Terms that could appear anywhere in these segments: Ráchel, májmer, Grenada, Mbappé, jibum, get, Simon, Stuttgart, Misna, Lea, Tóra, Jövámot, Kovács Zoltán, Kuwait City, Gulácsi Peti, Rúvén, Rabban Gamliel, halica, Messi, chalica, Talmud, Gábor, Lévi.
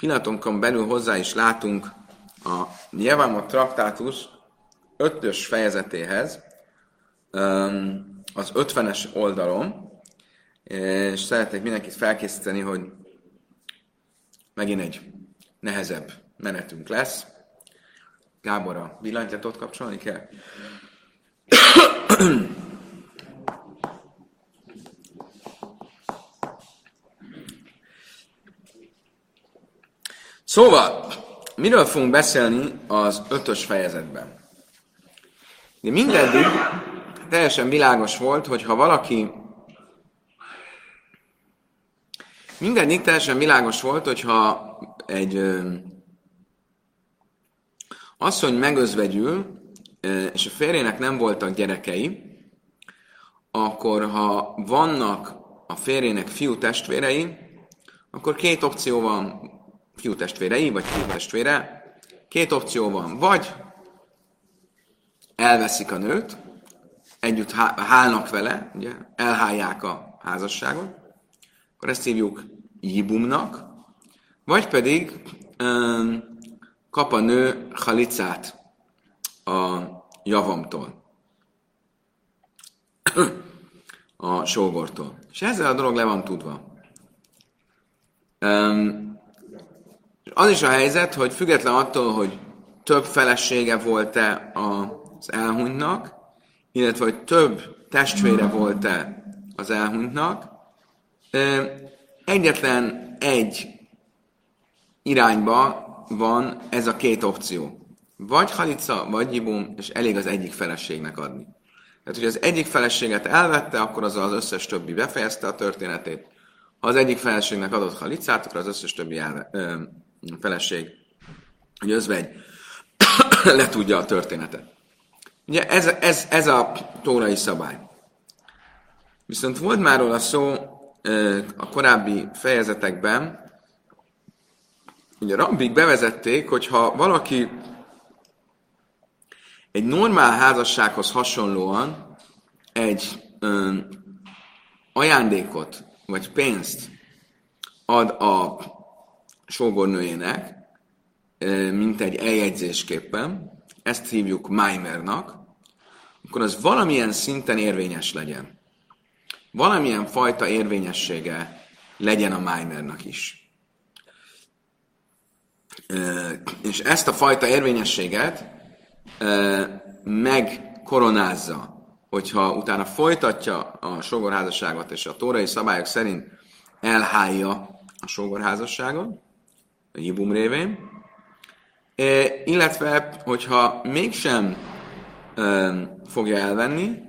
pillanaton belül hozzá is látunk a Jövámot traktátus 5-ös fejezetéhez, az 50-es oldalon, és szeretnék mindenkit felkészíteni, hogy megint egy nehezebb menetünk lesz. Gábor, a villanyzatot kapcsolni kell? Szóval, miről fogunk beszélni az 5-ös fejezetben? De mindeddig teljesen világos volt, hogy ha valaki... Mindeddig teljesen világos volt, hogyha egy asszony megözvegyül, és a férjének nem voltak gyerekei, akkor ha vannak a férjének fiú testvérei, akkor két opció van, fiú testvérei, vagy fiú testvére. Két opció van, vagy elveszik a nőt, együtt hálnak vele, ugye, elhálják a házasságot, akkor ezt hívjuk jibumnak, vagy pedig kap a nő halicát a javamtól, a sógortól. És ezzel a dolog le van tudva. Az is a helyzet, hogy független attól, hogy több felesége volt-e az elhunytnak, illetve hogy több testvére volt-e az elhunytnak, egyetlen egy irányba van ez a két opció. Vagy halica, vagy jibum, és elég az egyik feleségnek adni. Tehát, hogy az egyik feleséget elvette, akkor az az összes többi befejezte a történetét. Ha az egyik feleségnek adott halicát, akkor az összes többi feleség, hogy özvegy letudja a történetet. Ugye ez a tórai szabály. Viszont volt már róla szó a korábbi fejezetekben, ugye rabbik bevezették, hogyha valaki egy normál házassághoz hasonlóan egy ajándékot vagy pénzt ad a sógornőjének, mint egy eljegyzésképpen, ezt hívjuk májmernak, akkor az valamilyen szinten érvényes legyen. Valamilyen fajta érvényessége legyen a májmernak is. És ezt a fajta érvényességet megkoronázza, hogyha utána folytatja a sógorházasságot, és a tórai szabályok szerint elhálja a sógorházasságot, a jibum révén, illetve, hogyha mégsem fogja elvenni,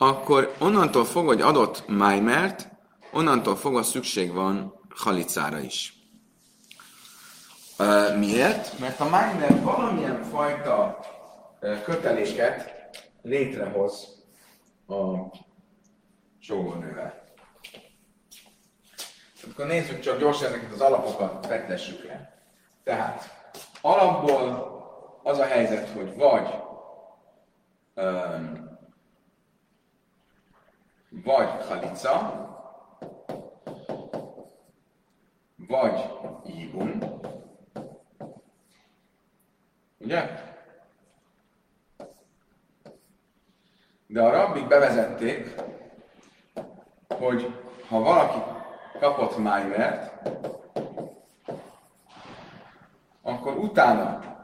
akkor onnantól fog, hogy adott májmert, onnantól fogva szükség van halicára is. Miért? Mert a májmer valamilyen fajta köteléket létrehoz a sógornővel. Akkor nézzük csak gyorsan ezeket az alapokat, fektessük le. Tehát alapból az a helyzet, hogy vagy halica, vagy jibum, ugye? De a rabbik bevezették, hogy ha valaki kapott májmert, akkor utána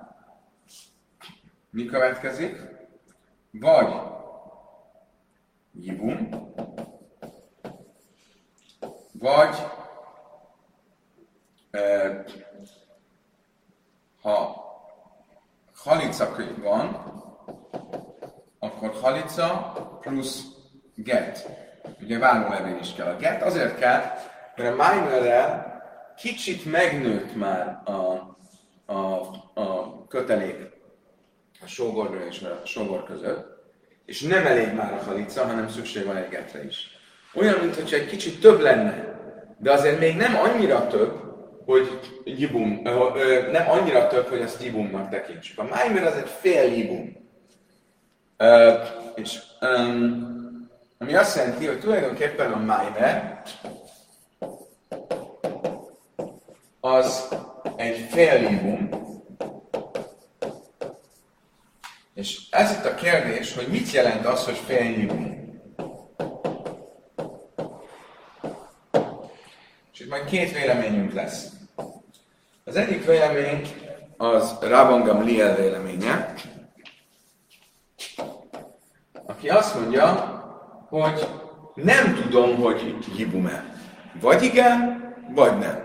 mi következik? Vagy jibum, vagy ha halica van, akkor halica plusz get. Ugye várólevél is kell. A get azért kell, mert a májmerrel kicsit megnőtt már a kötelék a sógornő és a sógor között, és nem elég már a halica, hanem szükség van egy getre is. Olyan, mintha egy kicsit több lenne, de azért még nem annyira több, hogy jibum, nem annyira több, hogy ezt jibumnak tekintsük. A májmer az egy fél jibum. És ami azt jelenti, hogy tulajdonképpen a májmer az egy fél jibum. És ez itt a kérdés, hogy mit jelent az, hogy fél jibum. És itt majd két véleményünk lesz. Az egyik vélemény az Rabban Gamliel véleménye, aki azt mondja, hogy nem tudom, hogy jibum-e. Vagy igen, vagy nem.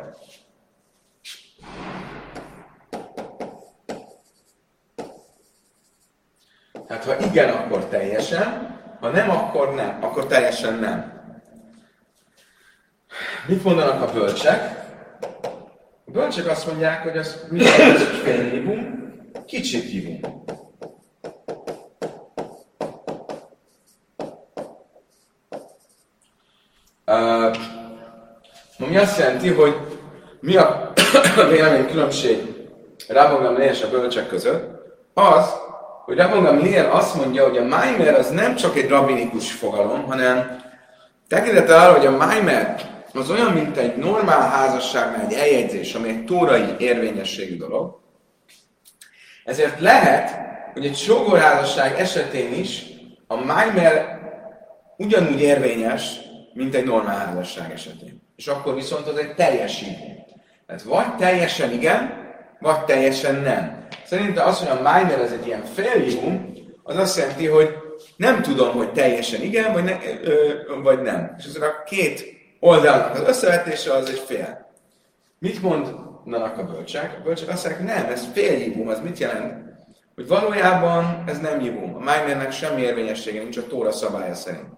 Tehát ha igen, akkor teljesen, ha nem, akkor nem, akkor teljesen nem. Mit mondanak a bölcsek? A bölcsek azt mondják, hogy az minden az, hogy fél jibum, kicsit jibum. Ami azt jelenti, hogy mi a véleménykülönbség Rabban Gamliel és a bölcsek között, az, hogy Rabban Gamliel azt mondja, hogy a májmer az nem csak egy rabinikus fogalom, hanem tekintettel arra, hogy a májmer az olyan, mint egy normál házasságnál egy eljegyzés, ami egy tórai érvényességű dolog. Ezért lehet, hogy egy sógorházasság esetén is a májmer ugyanúgy érvényes, mint egy normál házasság esetén. És akkor viszont az egy teljes jibum. Tehát vagy teljesen igen, vagy teljesen nem. Szerintem az, hogy a májmer ez egy ilyen fél jibum, az azt jelenti, hogy nem tudom, hogy teljesen igen, vagy, vagy nem. És ezért a két oldalnak az összevetése az egy fél. Mit mondanak a bölcsek? A bölcsek azt mondják, nem, ez fél jibum, ez mit jelent? Hogy valójában ez nem jibum. A májmernek semmi érvényessége nincs a Tóra szabálya szerint.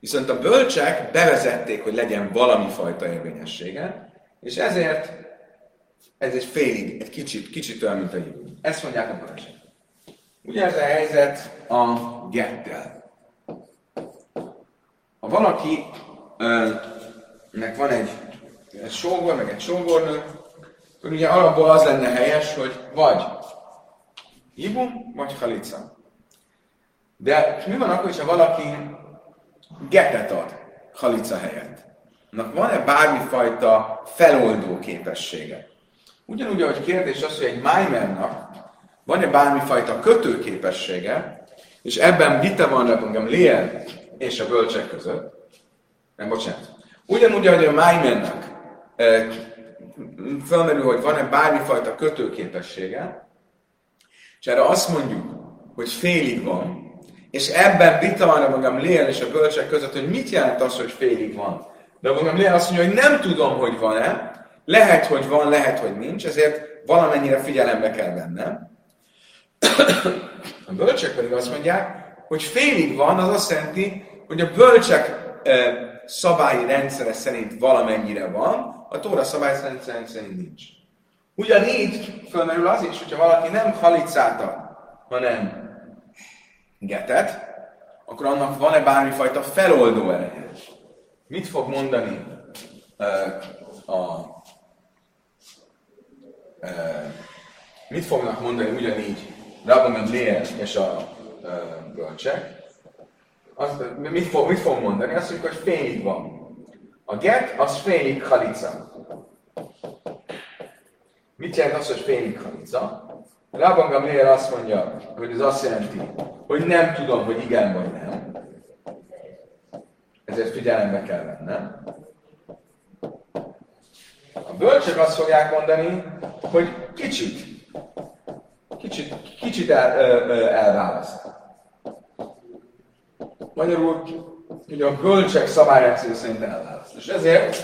Viszont a bölcsek bevezették, hogy legyen valami fajta érvényessége, és ezért ez egy félig, egy kicsit olyan, mint a jibum. Ezt mondják a bölcsek. Ugyanez a helyzet a gettel. Ha valakinek van egy sógor, meg egy sógornő, akkor ugye alapból az lenne helyes, hogy vagy jibum, vagy halica. De mi van akkor, hogyha valaki getet ad halica helyett? Na, van-e bármifajta feloldó képessége? Ugyanúgy, ahogy kérdés az, hogy egy májmernak van-e bármifajta kötőképessége, és ebben vita van Rabban Gamliel és a bölcsek között. Nem, bocsánat. Ugyanúgy, ahogy a májmernak felmerül, hogy van-e bármifajta kötőképessége, és erre azt mondjuk, hogy félig van, és ebben vita van Rabban Gamliel és a bölcsek között, hogy mit jelent az, hogy félig van. De Rabban Gamliel azt mondja, hogy nem tudom, hogy van-e, lehet, hogy van, lehet, hogy nincs, ezért valamennyire figyelembe kell vennem. A bölcsek pedig azt mondják, hogy félig van, az azt jelenti, hogy a bölcsek szabályi rendszere szerint valamennyire van, a Tóra szabályi rendszere szerint nincs. Ugyanígy fölmerül az is, hogyha valaki nem halicáta, hanem getet, akkor annak van-e bármifajta feloldó ereje? Mit fog mondani mit fognak mondani ugyanígy Rabban Gamliel és a bölcsek? Mit fog mondani? Azt mondjuk, hogy félig van. A get, az félig halica. Mit jelent az, hogy félig halica? Rabban Gamliel azt mondja, hogy ez azt jelenti, hogy nem tudom, hogy igen vagy nem. Ezért figyelembe kell vennem. A bölcsek azt fogják mondani, hogy kicsit elválaszt. Magyarul, hogy a bölcsek szabályrendszer szerint elválaszt. És ezért,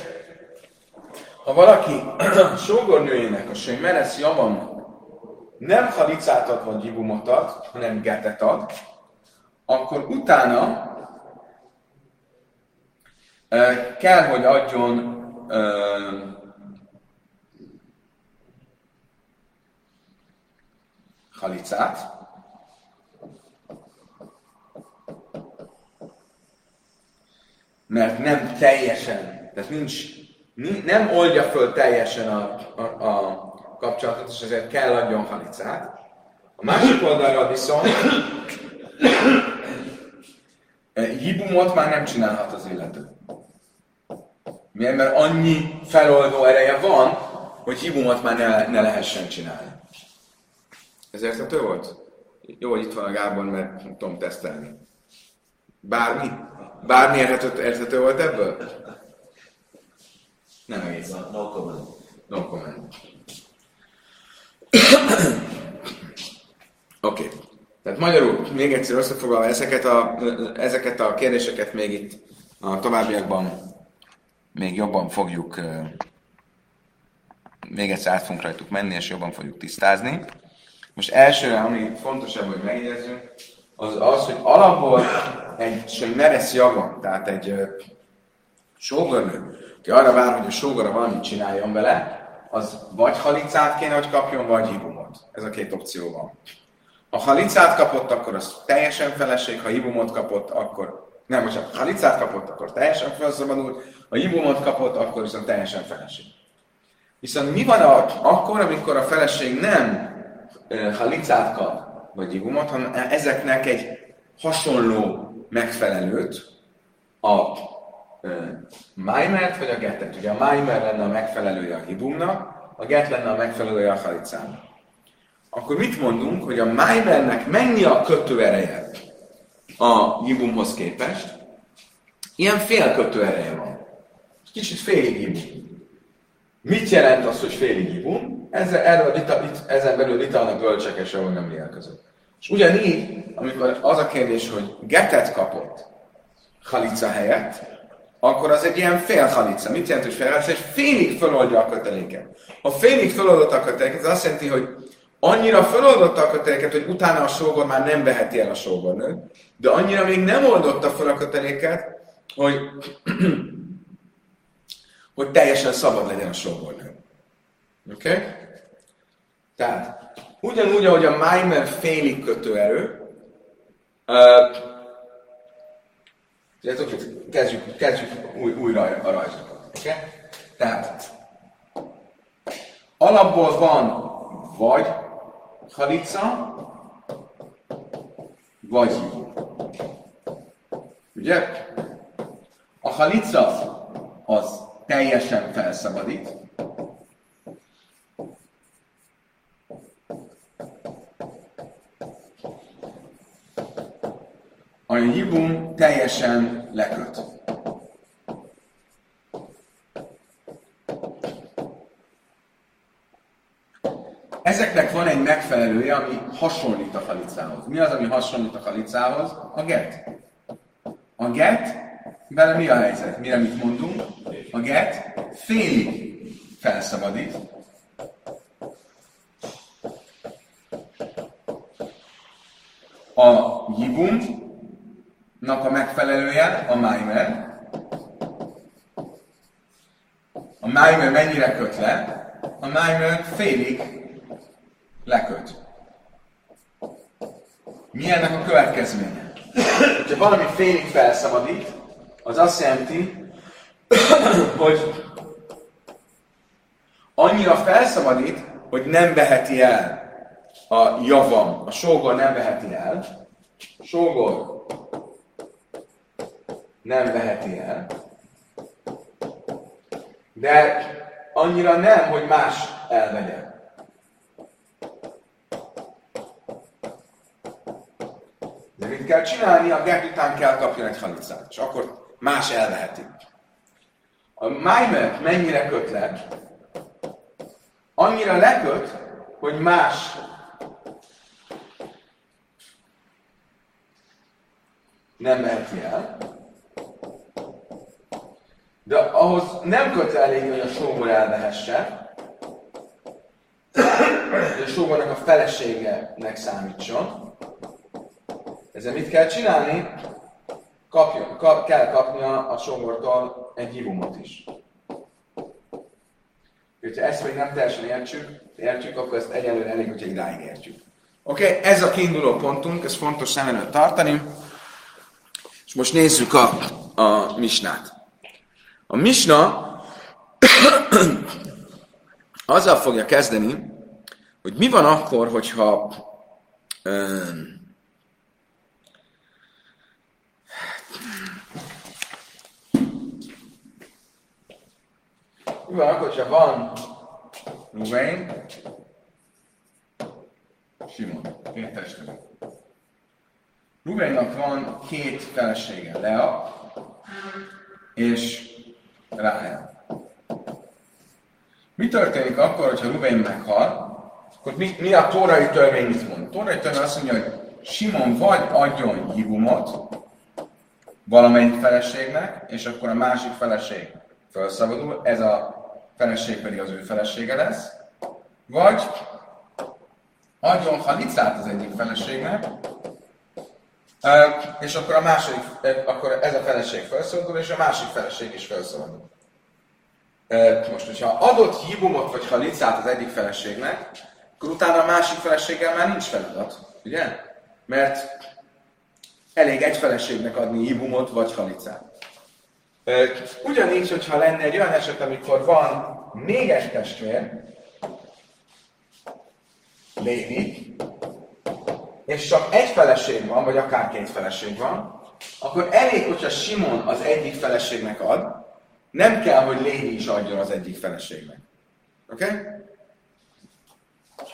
ha valaki sógornőjének, a sőmenes javam, nem halicát ad, vagy jibumot ad, hanem getet ad, akkor utána kell, hogy adjon halicát. Mert nem teljesen, tehát nem oldja föl teljesen a kapcsolatot, és ezért kell adjon halicát. A másik oldalra viszont jibumot már nem csinálhat az illető. Miért? Mert annyi feloldó ereje van, hogy jibumot már ne lehessen csinálni. Ez érthető volt? Jó, hogy itt van a Gábor, mert nem tudom tesztelni. Bármi érthető volt ebből? Nem egész. No comment. No comment. Oké. Okay. Tehát magyarul, még egyszer összefoglalva ezeket a kérdéseket még itt a továbbiakban még jobban fogjuk, még egyszer át fogunk rajtuk menni, és jobban fogjuk tisztázni. Most elsőre, ami fontosabb, hogy megjegyezzünk, az, hogy alapból egy meresz jaga, tehát egy sógornő, aki arra vár, hogy a sógora valamit csináljon vele, az vagy halicát kéne, hogy kapjon, vagy jibumot. Ez a két opció van. Ha halicát kapott, akkor az teljesen feleség, ha jibumot kapott, akkor... Nem, bocsánat, ha halicát kapott, akkor teljesen felszabadult, ha jibumot kapott, akkor viszont teljesen feleség. Viszont mi van akkor, amikor a feleség nem halicát kap, vagy jibumot, hanem ezeknek egy hasonló megfelelőt, a májmert vagy a getet. Ugye a májmer lenne a megfelelője a jibumnak, a get lenne a megfelelője a halicának. Akkor mit mondunk, hogy a májmernek mennyi a kötőereje a jibumhoz képest? Ilyen fél kötőereje van. Kicsit félig jibum. Mit jelent az, hogy félig jibum? Ezen belül vitának bölcsek és ahol nem lélekező. És ugyanígy, amikor az a kérdés, hogy getet kapott halica helyett, akkor az egy ilyen fél halica. Mit jelent, hogy fél halica? És félig feloldja a köteléket. Ha félig feloldott a köteléket, az azt jelenti, hogy annyira feloldotta a köteléket, hogy utána a sógor már nem veheti el a sógornőt, de annyira még nem oldotta fel a köteléket, hogy teljesen szabad legyen a sógornő. Oké? Okay? Tehát, ugyanúgy, ahogy a májmer félig kötőerő, kezdjük újra a rajzokat. Oké? Okay? Tehát, alapból van vagy halica, vagy jibum. Ugye? A halica az teljesen felszabadít. A jibum teljesen leköt. Ezeknek van egy megfelelője, ami hasonlít a halicához. Mi az, ami hasonlít a halicához? A get. A get, vele mi a helyzet? Mire mit mondunk? A get félig felszabadít. A jibumnak a megfelelője a májmer. A májmer mennyire köt le? A májmer félig leköt. Mi ennek a következménye? Ha valami félig felszabadít, az azt jelenti, hogy annyira felszabadít, hogy nem veheti el a javam. A sógor nem veheti el. Sógor nem veheti el. De annyira nem, hogy más elvegye. Kell csinálni, a get után kell kapjon egy halicát, és akkor más elveheti. A májmer mennyire köt le? Annyira leköt, hogy más nem veheti el, de ahhoz nem köt le elég, hogy a sógor elvehesse, hogy a sógornak a feleségének számítson. Ezzel mit kell csinálni? Kell kapnia a sógortól egy jibumot is. Hogyha ezt még nem teljesen értjük, akkor ezt egyelőre elég, hogyha idáig értjük. Oké, ez a kiinduló pontunk, ez fontos szem előtt tartani. És most nézzük a misnát. A misna azzal fogja kezdeni, hogy mi van akkor, hogyha... ugyanakkor, hogyha van Rúvén, Simon, két testvére. Rúvénnak van két felesége, Lea és Ráchel. Mi történik akkor, hogyha Rúvén meghal? Akkor mi a tórai törvény mit mond? A tórai törvény azt mondja, hogy Simon vagy adjon jibumot valamelyik feleségnek, és akkor a másik feleség felszabadul, ez a feleség pedig az ő felesége lesz, vagy adjon halicát az egyik feleségnek, és akkor a másik, akkor ez a feleség felszabadul, és a másik feleség is felszabadul. Most, hogyha adott jibumot vagy halicát az egyik feleségnek, akkor utána a másik feleséggel már nincs feladat, ugye? Mert elég egy feleségnek adni jibumot vagy halicát. Ugyanígy, hogyha lenne egy olyan eset, amikor van még egy testvér, Lévi, és csak egy feleség van, vagy akár két feleség van, akkor elég, hogyha Simon az egyik feleségnek ad, nem kell, hogy Lévi is adjon az egyik feleségnek. Oké? Okay?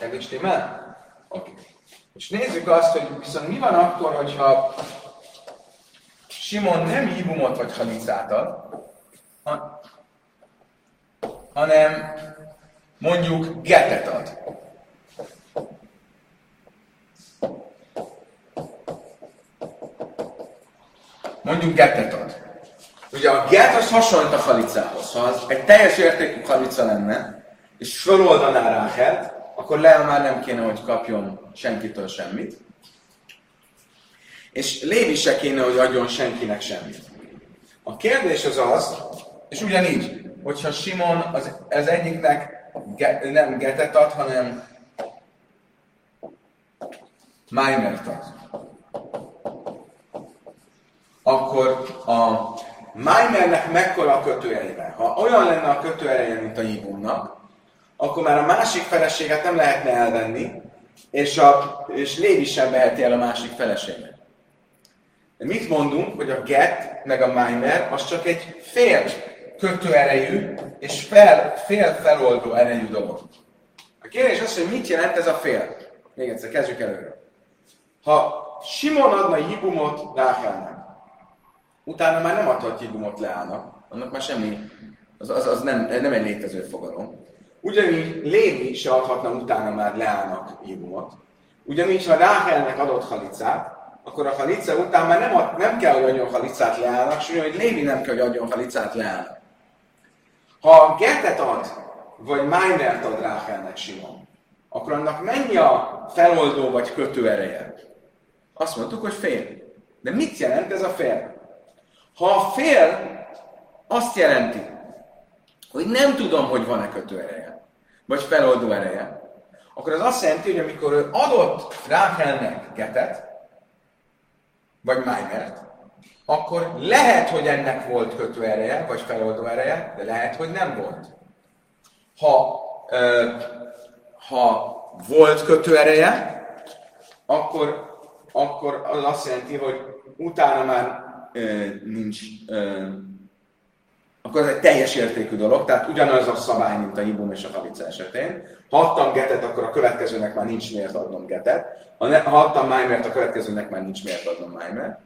Eddig stimmel? Oké. Okay. És nézzük azt, hogy viszont mi van akkor, hogyha Simon nem jibumot vagy halicát ad, hanem mondjuk getet ad. Mondjuk getet ad. Ugye a get az hasonlít a halicához. Ha az egy teljes értékű halica lenne, és feloldaná Ráchelt, akkor Lea már nem kéne, hogy kapjon senkitől semmit. És Lévi se kéne, hogy adjon senkinek semmit. A kérdés az az, és ugyanígy, hogyha Simon az egyiknek nem getet ad, hanem májmert ad. Akkor a májmernek mekkora a kötőereje? Ha olyan lenne a kötőereje, mint a jibumnak, akkor már a másik feleséget nem lehetne elvenni, és Lévi sem veheti el a másik feleséget. De mit mondunk, hogy a get meg a májmer az csak egy fél kötőerejű és fél feloldó erejű dolog. A kérdés az, hogy mit jelent ez a fél? Még egyszer, kezdjük előre. Ha Simon adna jibumot Ráchelnek, utána már nem adhat jibumot Leának, annak már semmi, az nem egy létező fogalom. Ugyanígy Lévi se adhatna utána már Leának jibumot. Ugyanígy, ha Ráchelnek adott halicát, akkor a halica után már nem kell, hogy adjon halicát Leának, és ugyan, hogy Lévi nem kell, hogy adjon halicát Leának. Ha getet ad, vagy májmert ad Ráchelnek Simon, akkor annak mennyi a feloldó vagy kötő ereje? Azt mondtuk, hogy fél. De mit jelent ez a fél? Ha a fél azt jelenti, hogy nem tudom, hogy van-e kötő ereje, vagy feloldó ereje, akkor az azt jelenti, hogy amikor ő adott Ráchelnek getet, vagy májmert, akkor lehet, hogy ennek volt kötő ereje, vagy feloldó ereje, de lehet, hogy nem volt. Ha volt kötő ereje, akkor az azt jelenti, hogy utána már nincs, akkor ez egy teljes értékű dolog, tehát ugyanaz a szabály, mint a jibum és a halica esetén. Ha adtam getet, akkor a következőnek már nincs miért adnom getet. Ha adtam májmert, a következőnek már nincs miért adnom májmert.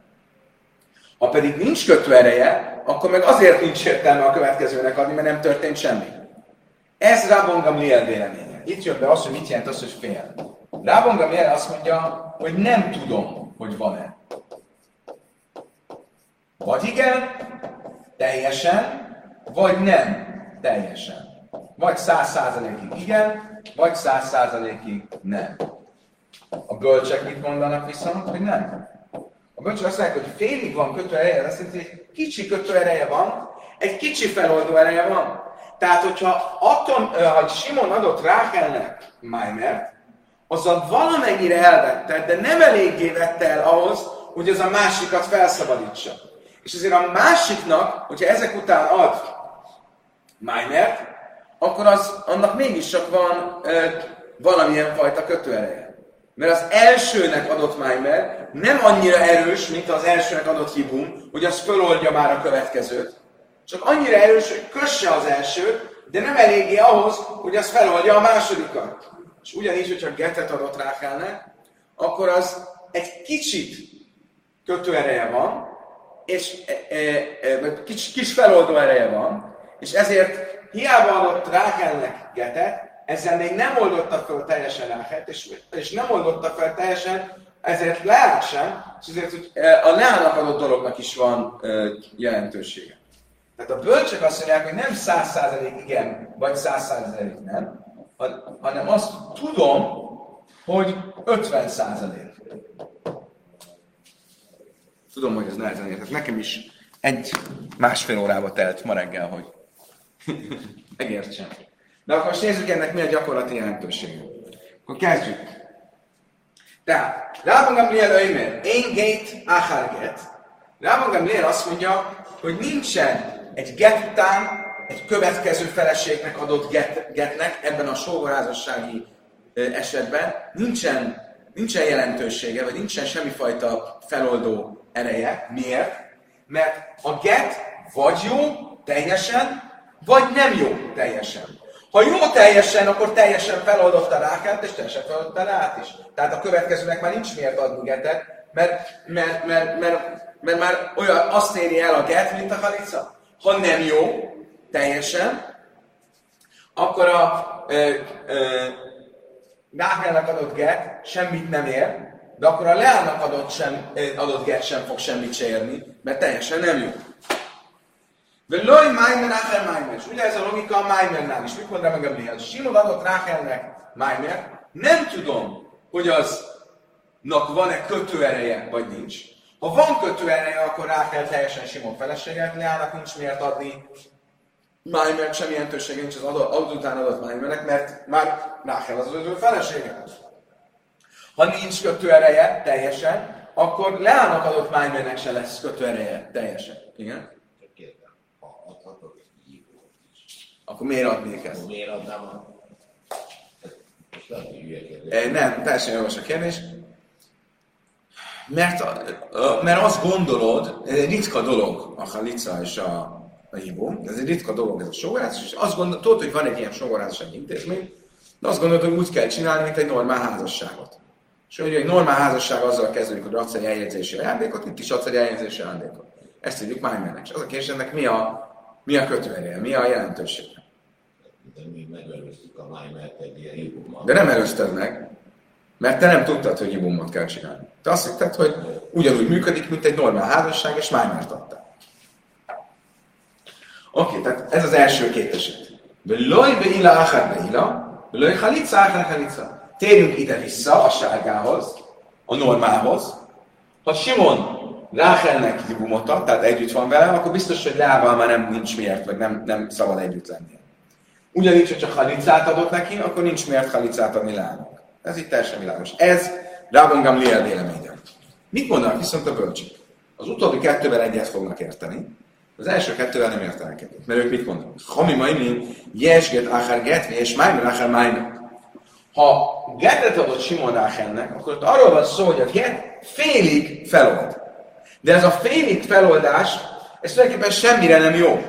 Ha pedig nincs kötőereje, akkor meg azért nincs értelme a következőnek adni, mert nem történt semmi. Ez Rabban Gamliel véleménye. Itt jön be az, hogy mit jelent az, hogy fél. Rabban Gamliel azt mondja, hogy nem tudom, hogy van-e. Vagy igen, teljesen, vagy nem teljesen. Vagy 100%-ig igen, vagy 100%-ig nem. A bölcsek mit mondanak viszont, hogy nem? A bölcsek azt mondják, hogy félig van kötőereje, azt jelenti, hogy egy kicsi kötőereje van, egy kicsi feloldó ereje van. Tehát, hogyha Simon adott Ráchelnek májmert, azzal valamennyire elvette, de nem eléggé vette el ahhoz, hogy az a másikat felszabadítsa. És azért a másiknak, hogyha ezek után ad májmert, akkor annak mégis csak van valamilyen fajta kötőereje. Mert az elsőnek adott májmer nem annyira erős, mint az elsőnek adott jibum, hogy az föloldja már a következőt, Csak annyira erős, hogy kösse az elsőt, de nem eléggé ahhoz, hogy az feloldja a másodikat. És ugyanígy, hogyha getet adott Ráchelnek, akkor az egy kicsit kötőereje van, és kis feloldó ereje van, és ezért hiába adott Ráchelnek getet, ezzel még nem oldotta fel teljesen Ráchelt, és nem oldotta fel teljesen, ezért Leának sem, és ezért hogy a Leának adott dolognak is van jelentősége. Tehát a bölcsek azt mondják, hogy nem 100% igen, vagy 100% nem, hanem azt tudom, hogy 50%. Tudom, hogy ez nehezen érthet. Nekem is 1,5 órába telt ma reggel, hogy megértsem. De akkor most nézzük ennek mi a gyakorlati jelentősége. Akkor kezdjük. Tehát, Rabban Gamliel öjmér, én gét, áhár get. Rabban Gamliel azt mondja, hogy nincsen egy get után egy következő feleségnek adott getnek ebben a sógorházassági esetben nincsen jelentősége, vagy nincsen semmifajta feloldó ereje. Miért? Mert a get vagy jó teljesen, vagy nem jó teljesen. Ha jó teljesen, akkor teljesen feloldotta Ráchelt, és teljesen feloldotta Leát is. Tehát a következőnek már nincs miért adni getet, mert már olyan azt éri el a get, mint a halica. Ha nem jó teljesen, akkor a Ráchelnek adott get semmit nem ér, de akkor a Leának adott get sem fog semmit se érni, mert teljesen nem jó. Velőj májmer áfer májmer, és ugye ez a logika a májmernál is. Mikor mondja meg a Léel? Simon adott Ráchelnek májmer, nem tudom, hogy aznak van-e kötőereje, vagy nincs. Ha van kötőereje, akkor Ráchel teljesen Simon feleséget, Léának nincs miért adni májmert, semmi jelentősége nincs az után adott májmernek, mert már Ráchel az ő felesége. Ha nincs kötőereje teljesen, akkor Léának adott májmernek se lesz kötőereje teljesen. Igen? Akkor miért adnék ezt? Miért adnám a... Nem, teljesen jogos a kérdés. Mert azt gondolod, ez egy ritka dolog a halica és a jibum, ez egy ritka dolog ez a sógorházasság, és azt gondolod, tudod, hogy van egy ilyen sógorházassági intézmény, de azt gondolod, hogy úgy kell csinálni, mint egy normál házasságot. És ugye egy normál házasság azzal kezdődik, hogy adsz egy eljegyzési ajándékot, itt is adsz egy eljegyzési ajándékot. Ezt hívjuk májmernek. És az a kérdés, ennek mi a kötőereje, mi a jelentősége? De mi megelőztük a májmert egy ilyen jibummal. De nem előzted meg, mert te nem tudtad, hogy jibumot kell csinálni. Te azt hitted, hogy ugyanúgy működik, mint egy normál házasság, és májmert adtál. Oké, tehát ez az első két eset. Beloj beila áhár beila, beloj halica áhár halica. Térjünk ide-vissza a sárgához, a normához. Ha Simon Ráchelnek jibumot ad, tehát együtt van vele, akkor biztos, hogy Leával már nem nincs miért, vagy nem szabad együtt lennie. Ugyanígy, hogy csak halicát adott neki, akkor nincs miért halicát adni Leának. Ez itt teljesen világos. Ez Rabban Gamliel véleménye. Mit mondanak viszont a bölcsök? Az utóbbi kettővel egyet fognak érteni, az első kettővel nem értenek egyet. Mert ők mit mondanak? Hami maimim, jesget áhár getni, és májmer áhár májmer. Ha getet adott Simon Ráchelnek, akkor ott arról van szó, hogy a get félig felold. De ez a félig feloldás, ez tulajdonképpen semmire nem jó.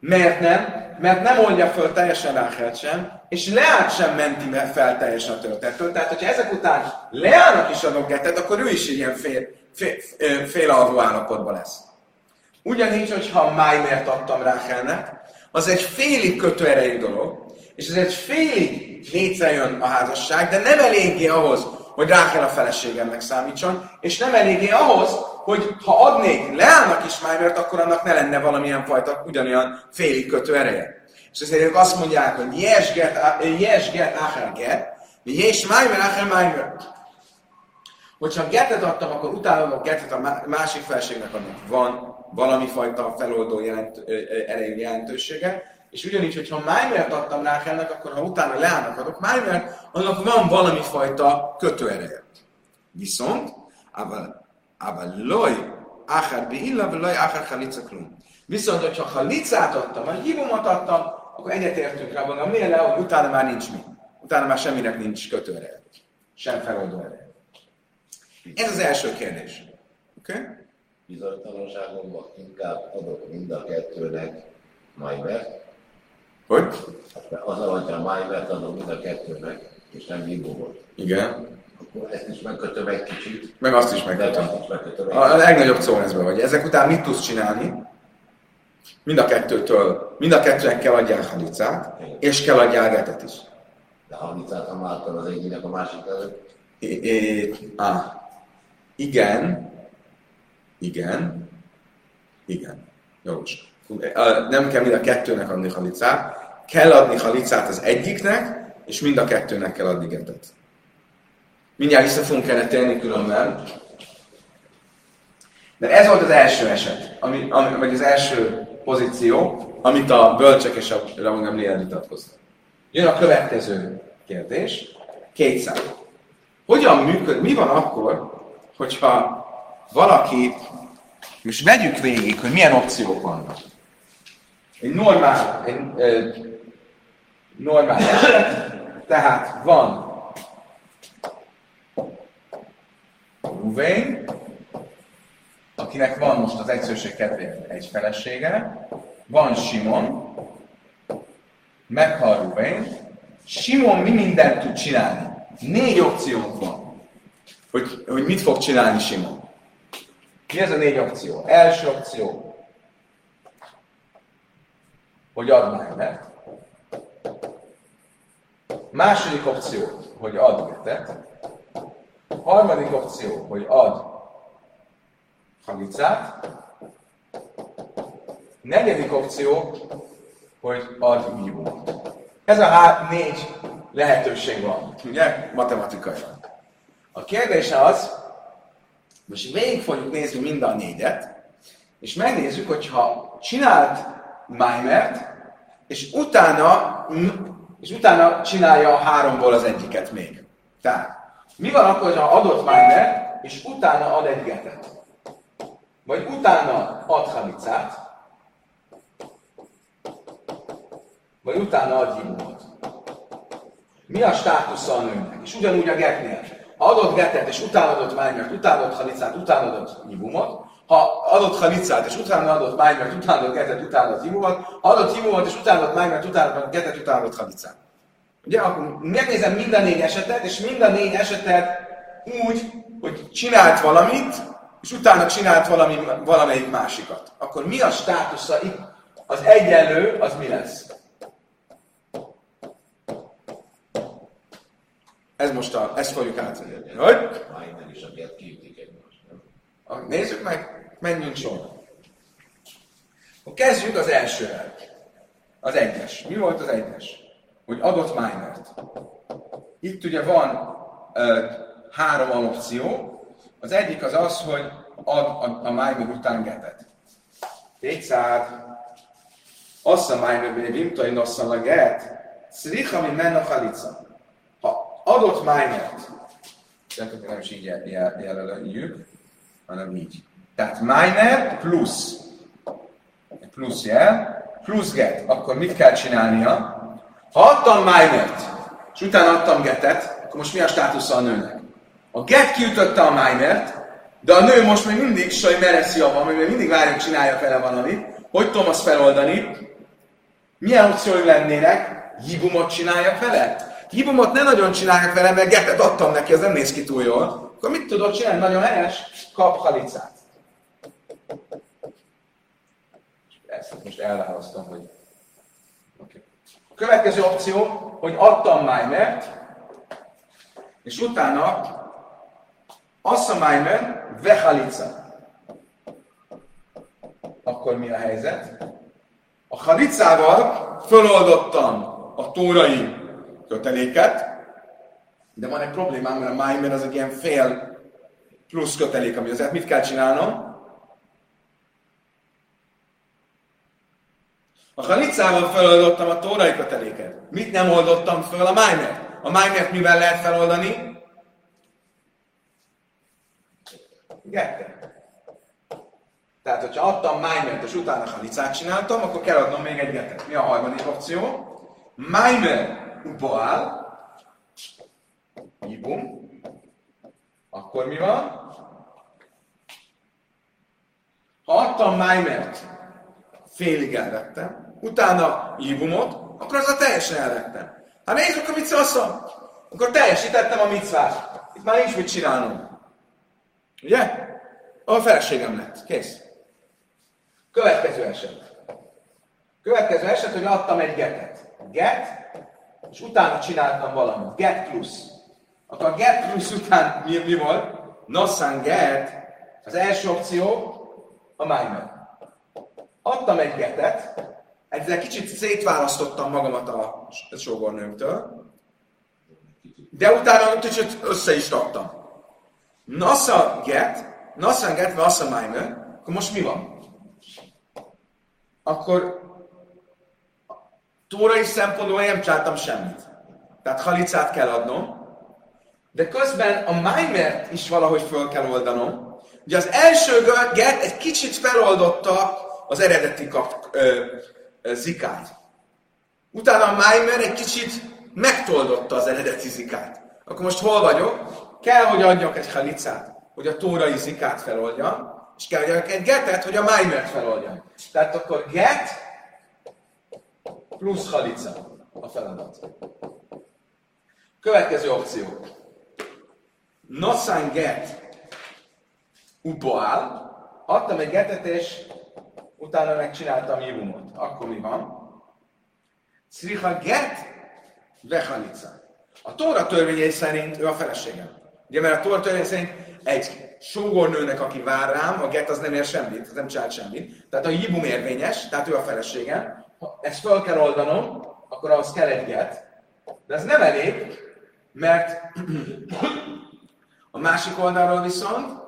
Miért nem? Mert nem oldja föl teljesen Ráchelt sem, és Leát sem menti fel teljesen a történettől. Tehát, hogyha ezek után Leának is adok gettet, akkor ő is ilyen félalvó állapotban lesz. Ugyanígy, hogyha májmert adtam Ráchelnek, az egy félig kötőerejű dolog, és ez egy félig létrejön a házasság, de nem eléggé ahhoz, hogy Ráchel a feleségemnek számítson, és nem eléggé ahhoz, hogy ha adnék Leának is májmert, akkor annak ne lenne valamilyen fajta ugyanolyan félig kötő ereje. És ezért ők azt mondják, hogy jesget áhár get, vagy jes májmer áhár májmer. Hogyha getet adtam, akkor utána a getet a másik feleségnek annak van valami fajta feloldó erejű jelentősége, és ugyanígy, hogyha májmert adtam Ráchelnek, akkor ha utána Leának adok májmert, annak van valami fajta kötőereje. Viszont, loj, áhár beilla, loj, áhár halica klum. Viszont, hogyha halicát adtam, vagy jibumot adtam, akkor egyetértünk Rabban Gamliel, hogy utána már nincs mi. Utána már semminek nincs kötőereje. Sem feloldó ereje. Ez az első kérdés. Oké? Okay? bizonytalanságomban inkább adok mind a kettőnek májmert. Hogy? Hát az alapján májmert adok mind a kettőnek, és nem jibumot. Igen. Akkor ezt is megkötöm egy kicsit. Meg azt is megkötöm. A legnagyobb szónezben vagy. Ezek után mit tudsz csinálni? Mind a kettőnek kell adjál halicát, és kell adjál getet is. De halicát, ha mártad az egyinek a másik előtt? Igen. Jogos. Nem kell mind a kettőnek adni halicát, kell adni halicát az egyiknek, és mind a kettőnek kell adni getet. Mindjárt vissza fogunk kellene térni különben. De ez volt az első eset, vagy az első pozíció, amit a bölcsek és a Rabban Gamliel vitatkoztak. Jön a következő kérdés, 200. Hogyan működik, mi van akkor, hogyha valaki, most vegyük végig, hogy milyen opciók vannak. Egy normál eset, tehát van Rúvén, akinek van most az egyszőség kedvéért egy felesége, van Simon, meghal Rúvén. Simon mi mindent tud csinálni? 4 opciónk van, hogy mit fog csinálni Simon. Mi ez a 4 opció? Első opció, hogy ad májmert. Második opció, hogy ad getet. Harmadik opció, hogy ad halicát. Negyedik opció, hogy ad jibumot. Ez a 4 lehetőség van, ugye? Matematikailag. A kérdés az, most végig fogjuk nézni mind a 4-et, és megnézzük, hogyha csinált májmert, és utána csinálja a 3-ból az egyiket még. Tehát, mi van akkor, ha adott májmert, és utána ad egy getet? Vagy utána ad halicát, vagy utána ad jibumot. Mi a státusza a nőnek? És ugyanúgy a getnél. Ha adott getet, és utána adott májmert, utána adott halicát, utána adott jibumot, ha adott halicát, és utána adott májmert, utána adott getet, utána adott jibumot, ha adott jibumot, és utána adott májmert, utána adott getet, utána adott halicát. Ugye, akkor megnézem mind a 4 esetet, és mind a 4 esetet úgy, hogy csinált valamit, és utána csinált valamelyik másikat. Akkor mi a státusza itt? Az egyenlő, az mi lesz? Ez most ezt fogjuk átvenni. Hogy? Nézzük meg, menjünk sorra. Kezdjük az elsővel. Az 1-es. Mi volt az 1-es? Hogy adott májmert. Itt ugye van 3 alopció. Az egyik az az, hogy ad a májmer után getet. 400. Assza májmer, vimtain assza a get, szriha, mint menn a halica. Ha adott májmert, nem is így jelöljük, hanem így. Tehát májmer plusz jel, plusz get. Akkor mit kell csinálnia? Ha adtam májmert, és utána adtam getet, akkor most mi a státusza a nőnek? A get kiütötte a májmert, de a nő most még mindig sajmereszió van, még mindig várjuk, csinálja vele valamit. Hogy tudom azt feloldani? Milyen opciói lennének? Jibumot csináljak vele? Jibumot ne nagyon csináljak vele, mert getet adtam neki, ez nem néz ki túl jól. Akkor mit tudod csinálni? Nagyon helyes, kap halicát. Ezt most elválasztom, hogy... Okay. A következő opció, hogy adtam májmert, és utána assza májmer ve halica. Akkor mi a helyzet? A halicával föloldottam a tórai köteléket, de van egy problémám, mert a májmer az egy ilyen fél plusz kötelék, ami azért mit kell csinálnom? A halicával feloldottam a tórai köteléket. Mit nem oldottam föl? A májmert. A májmert mivel lehet feloldani? Gettel. Tehát, hogyha adtam májmert, és utána halicát csináltam, akkor kell adnom még egy getet. Mi a harmadik opció? Májmer uboál, jibum, akkor mi van? adtam májmert, félig elrettem, utána jibumot, akkor az a teljesen elrettem. Hát nézzük a micvaszom, akkor teljesítettem a micvát. Itt már nincs mit csinálnom. Ugye? A feleségem lett. Kész. Következő eset, hogy adtam egy getet. Get, és utána csináltam valamit. Get plusz. Akkor a get plusz után mi volt? Nosszán get. Az első opció a májmer. Adtam egy getet, ezzel kicsit szétválasztottam magamat a sógornőmtől, de utána kicsit össze is raktam. Nosszán get, nosszán májmer, akkor most mi van? Akkor tórai szempontból nem csináltam semmit. Tehát halicát kell adnom, de közben a májmert is valahogy föl kell oldanom. Ugye az első get egy kicsit feloldotta az eredeti zikát. Utána a májmer egy kicsit megtoldotta az eredeti zikát. Akkor most hol vagyok? Kell, hogy adjak egy halicát, hogy a tórai zikát feloldjam, és kell, hogy adjak egy getet, hogy a májmert feloldjam. Tehát akkor get plusz halica a feladat. Következő opció. Nosszán get uboál. Adtam egy getet, és utána megcsináltam jibumot. Akkor mi van? Szriha get ve halica. A Tóra törvényei szerint ő a feleségem. Ugye, mert a Tóra törvényei szerint egy sógornőnek, aki vár rám, a get az nem ér semmit, az nem csinál semmit. Tehát a jibum érvényes, tehát ő a feleségem. Ha ezt fel kell oldanom, akkor ahhoz kell egy get. De ez nem elég, mert a másik oldalról viszont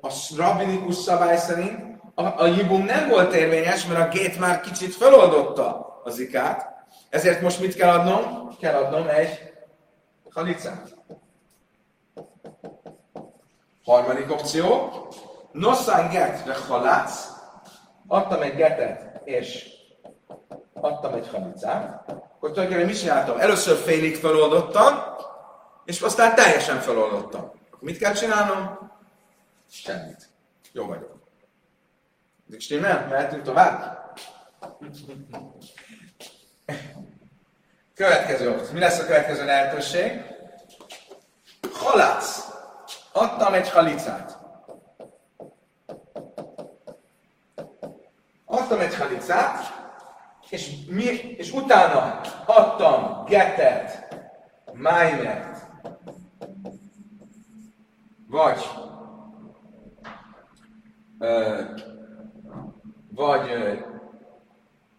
a rabbinikus szabály szerint a jibum nem volt érvényes, mert a get már kicsit feloldotta az ikát. Ezért most mit kell adnom? Kell adnom egy halicát. Harmadik opció. Nosszán get ve halác. Adtam egy getet, és adtam egy halicát. Akkor tulajdonképpen mit csináltam? Először félig feloldottam, és aztán teljesen feloldottam. Akkor mit kell csinálnom? Semmit. Jó vagyok. Ezek stimmel? Mehetünk tovább? Következő opció. Mi lesz a következő lehetőség? Halác. Adtam egy halicát. És utána adtam getet, májmert, vagy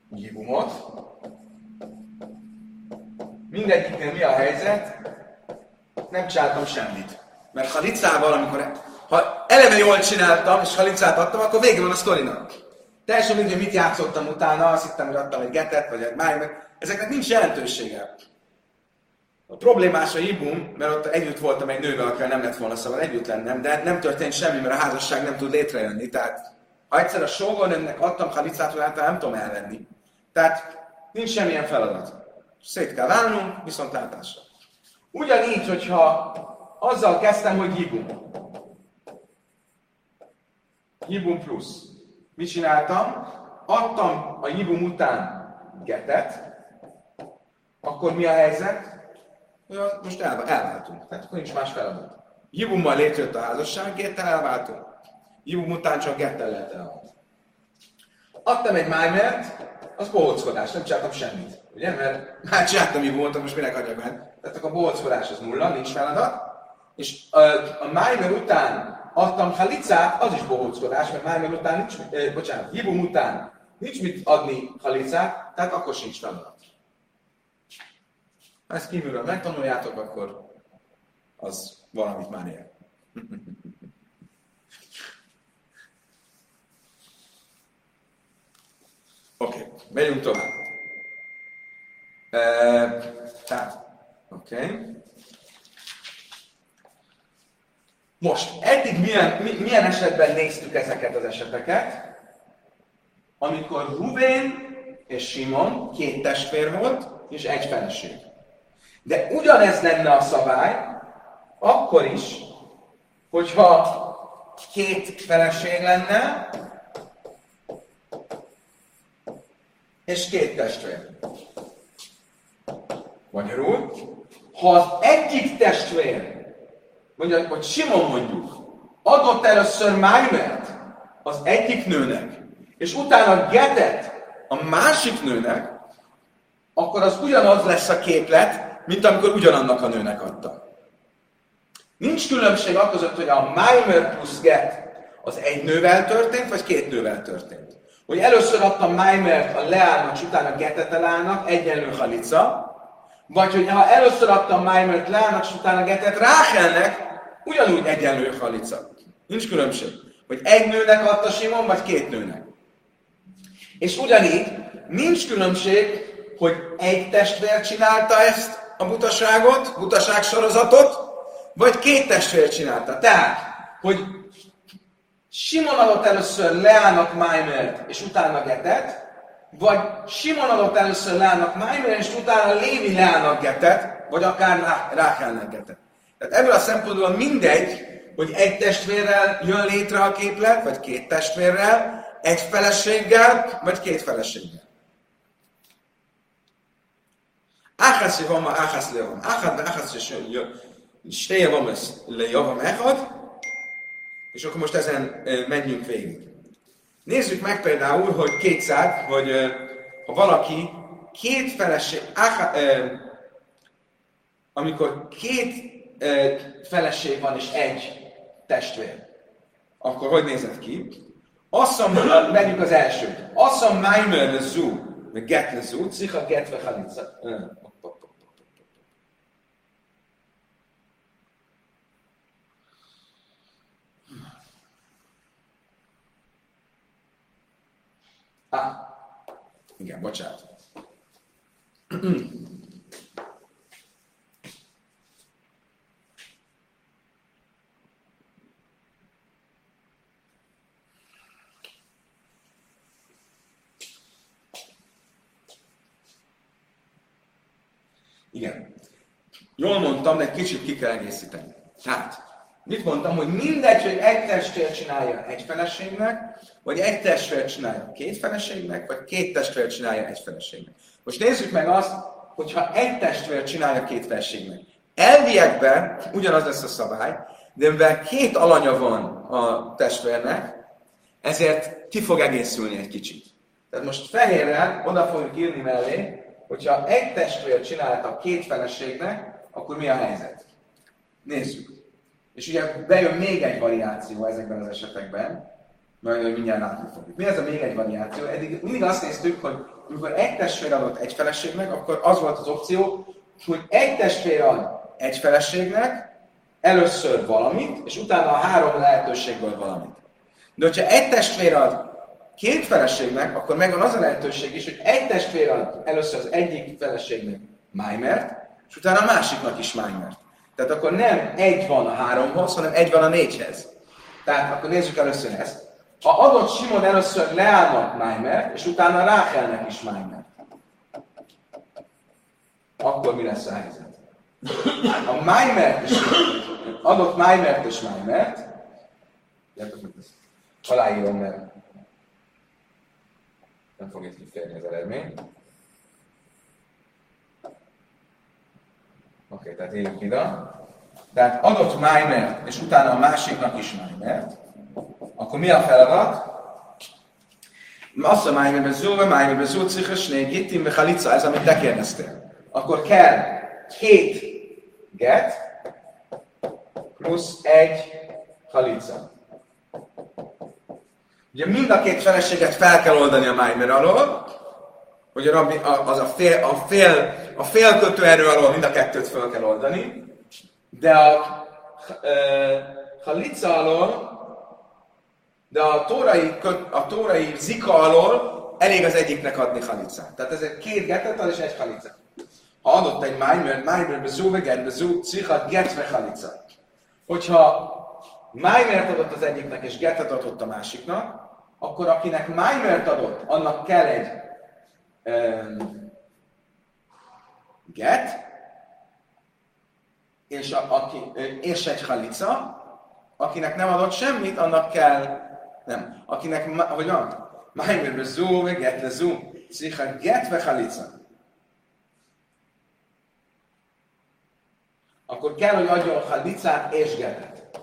jibumot. Mindegyiknél mi a helyzet? Nem csináltam semmit. Mert halicával, ha eleve jól csináltam, és halicát adtam, akkor vége van a sztorinak. Teljesen mindegy, hogy mit játszottam utána, azt hittem, hogy adtam egy getet, vagy egy májmert. Ezeknek nincs jelentősége. A problémás a jibum, mert ott együtt voltam egy nővel, akivel nem lett volna szabad együtt lennem, de nem történt semmi, mert a házasság nem tud létrejönni. Tehát ha egyszer a sógornőmnek adtam halicát, hogy általában nem tudom elvenni. Tehát nincs semmilyen feladat. Szét kell válnunk, viszontlátásra. Ugyanígy, hogyha azzal kezdtem, hogy jibum plusz. Mit csináltam? Adtam a jibum után getet, akkor mi a helyzet? Ja, most elváltunk, tehát akkor nincs más feladat. Jibummal létrejött a házasság, gettel elváltunk. Jibum után csak gettel lehet elválni. Adtam egy májmert, az bohóckodás, nem csináltam semmit. Ugye? Mert már csináltam jibumot, most minek adjak meg? Tehát akkor a bohóckodás az nulla, nincs feladat. És a májmer után adtam halicát, az is bohóckodás, mert májmer után jibum után nincs mit adni halicát, tehát akkor sincs feladat. Ha ezt kívülről megtanuljátok, akkor az valamit már ér. Oké, megyünk tovább. Most, eddig milyen esetben néztük ezeket az eseteket? Amikor Rúvén és Simon két testvér volt, és egy feleség. De ugyanez lenne a szabály, akkor is, hogyha két feleség lenne, és két testvér. Magyarul, ha az egyik testvér, mondjuk, vagy Simon mondjuk, adott először májmert az egyik nőnek, és utána getet a másik nőnek, akkor az ugyanaz lesz a képlet, mint amikor ugyanannak a nőnek adta. Nincs különbség a között, hogy a májmer plusz get az egy nővel történt, vagy két nővel történt. Hogy először adtam májmert a leának, és utána getet a leának, egyenlő halica, vagy hogy ha először adtam májmert leának, és utána getet Ráchelnek, ugyanúgy egyenlő halica. Nincs különbség, hogy egy nőnek adta Simon, vagy két nőnek. És ugyanígy nincs különbség, hogy egy testvér csinálta ezt a butaságot, butaságsorozatot, vagy két testvér csinálta. Tehát, hogy Simon adott először Leának májmert, és utána getet, vagy Simon adott először Leának májmert, és utána Lévi Leának getet, vagy akár Ráchelnek getet. Tehát ebből a szempontból mindegy, hogy egy testvérrel jön létre a képlet, vagy két testvérrel, egy feleséggel, vagy két feleséggel. Áhász Jövámot, áhász Lévam. Áhász Jövámot, Lévam Echad. És akkor most ezen menjünk végig. Nézzük meg például, hogy kétszág, hogy ha valaki két feleség, amikor két feleség van és egy testvér, akkor hogy nézett ki? Asszam, menjünk az elsőt. Asszam májmer lezú, meg get lezú, cicha get ve halica. Igen, bocsánat. Igen. Jól mondtam, de egy kicsit ki kell egészíteni. Tehát, mit mondtam, hogy mindegy, hogy egy testvér csinálja egy feleségnek, vagy egy testvér csinálja két feleségnek, vagy két testvér csinálja egy feleségnek. Most nézzük meg azt, hogyha egy testvér csinálja két feleségnek. Elviekben ugyanaz lesz a szabály, de mivel két alanya van a testvérnek, ezért ki fog egészülni egy kicsit. Tehát most fehérrel oda fogjuk írni mellé, hogyha egy testvér csinálta két feleségnek, akkor mi a helyzet? Nézzük. És ugye bejön még egy variáció ezekben az esetekben, majd mindjárt látni fogjuk. Mi ez a még egy variáció? Eddig mindig azt néztük, hogy amikor egy testvér adott egy feleségnek, akkor az volt az opció, hogy egy testvér ad egy feleségnek először valamit, és utána a három lehetőségből valamit. De hogyha egy testvér ad két feleségnek, akkor megvan az a lehetőség is, hogy egy testvér ad először az egyik feleségnek májmert, és utána a másiknak is májmert. Tehát akkor nem egy van a háromhoz, hanem egy van a négyhez. Tehát akkor nézzük először ezt. Ha adott Simon először Leának májmert, és utána Ráchelnek is májmert, akkor mi lesz a helyzet? A májmert is adott májmert és májmert. Aláírom, mert nem fog itt kiférni az eredmény. Oké, tehát írjuk ide. Tehát adott májmert, és utána a másiknak is májmert, akkor mi a feladat? Azt a májmerbe zúve, májmerbe zúcihös, négy gittim, be halica, ez amit te kérdeztél. Akkor kell két get plusz egy halica. Ugye mind a két feleséget fel kell oldani a májmer alól, hogy a fél kötőerő alól mind a kettőt fel kell oldani, de a tórai zika alól elég az egyiknek adni halicát. Tehát ez egy két getet ad és egy halicát. Ha adott egy májmer bezú, veget bezú, cihat get ve halicát. Hogyha májmert adott az egyiknek és getet adott a másiknak, akkor akinek májmert adott, annak kell egy get, és egy halica, Akinek nem adott semmit, annak kell, nem. Akinek, hogy van? Májmerbe zú, ve getre zú. Szíha get ve halica. Akkor kell, hogy adjon a halicát és getet.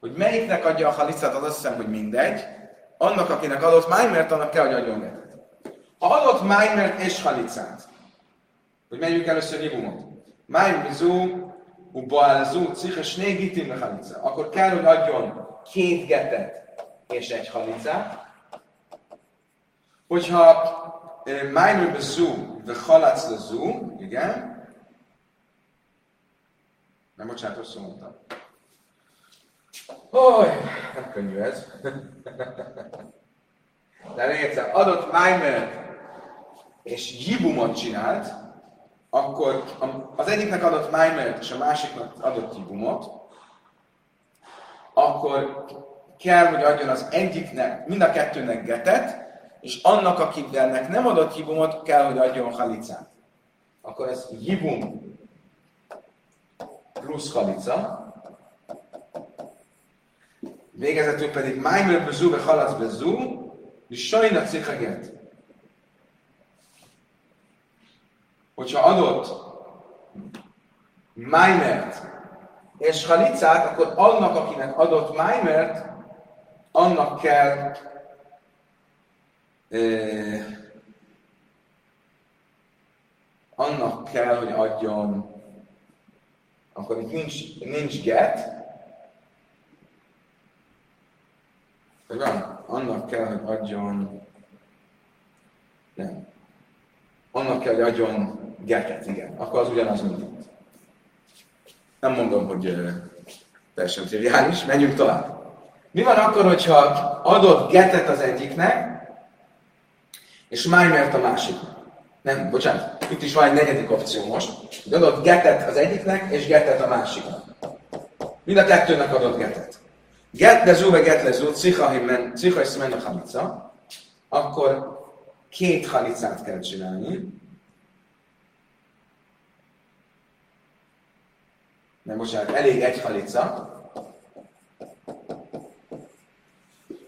Hogy melyiknek adja a halicát, az azt hiszem, hogy mindegy. Annak, akinek adott májmert, annak kell, hogy adjon getet. Ha adott májmert és halicát, hogy menjünk először jibumot. Májmer zú, akkor kell, hogy adjon 2 getet és 1 halicát. Hogyha májmőbe zú, de halacra zú, igen. Nem, bocsánat, rosszul mondtam. Nem könnyű ez. De nézzem, adott májmőt és jibumot csinált, akkor az egyiknek adott májmert és a másiknak adott jibumot, akkor kell, hogy adjon az egyiknek, mind a kettőnek getet, és annak, akinek nem adott jibumot, kell, hogy adjon halicát. Akkor ez jibum plusz halica, végezetül pedig májmer bezú, ve halac bezú, és sajna cicha get. Hogyha adott májmert és halicát, akkor annak, akinek adott májmert, annak kell hogy adjon, akkor nincs get, vagy van, annak kell, hogy adjon, nem, annak kell, hogy adjon getet, igen. Akkor az ugyanaz mindent. Nem mondom, hogy teljesen triviális, menjünk tovább. Mi van akkor, hogyha adott getet az egyiknek, és májmert a másiknak? Nem, bocsánat, itt is van egy negyedik opció most, hogy adott getet az egyiknek, és getet a másiknak. Mind a kettőnek adott getet. Get lezú, ve get lezú, cicha hisz mennek halica, akkor 2 halicát kell csinálni. Nem, bocsánat, elég 1 halica.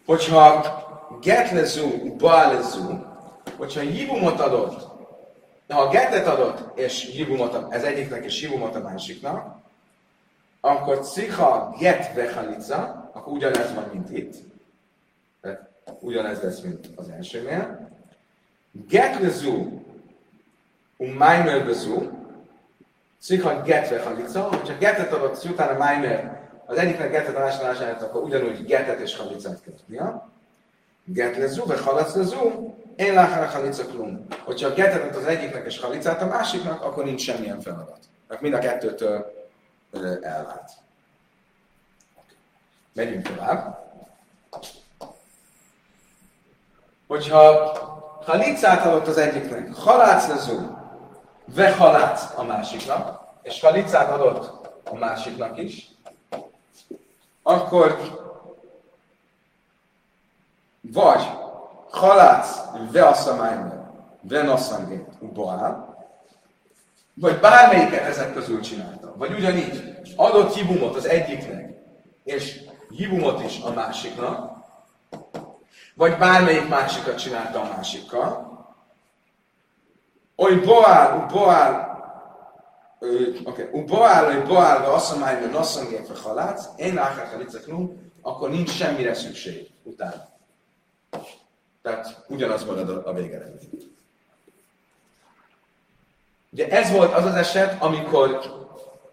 Hogyha getlezú, balezú, hogyha jibumot adott, ha getet adott, és jibumot ez egyiknek, és jibumot a másiknak, akkor cicha get ve halica, akkor ugyanez van, mint itt. Tehát ugyanez lesz, mint az elsőnél. Getlezú, májmerbezú, cicha get ve halica, hogyha getet adott, és utána májmer, az egyiknek getet, a másiknak, akkor ugyanúgy getet és halicát kell adnia. Get lezú, vagy halac lezú, én láhának halica klum. Hogyha getet adott az egyiknek és halicát a másiknak, akkor nincs semmilyen feladat. Mert mind a kettőtől elvált. Megyünk tovább. Hogyha halicát adott az egyiknek, halac lezú, vagy halac a másiknak, és halicát adott a másiknak is, akkor vagy halác veasszamájban, venasszangét ubaál, vagy bármelyiket ezek közül csinálta. Vagy ugyanígy adott jibumot az egyiknek, és jibumot is a másiknak, vagy bármelyik másikat csinálta a másikkal. Oly boál, veasszamájban, nasszangét, vagy halác, én láhák a liceknum, akkor nincs semmire szükség utána. Tehát ugyanaz marad a végeredmény. Ugye ez volt az az eset, amikor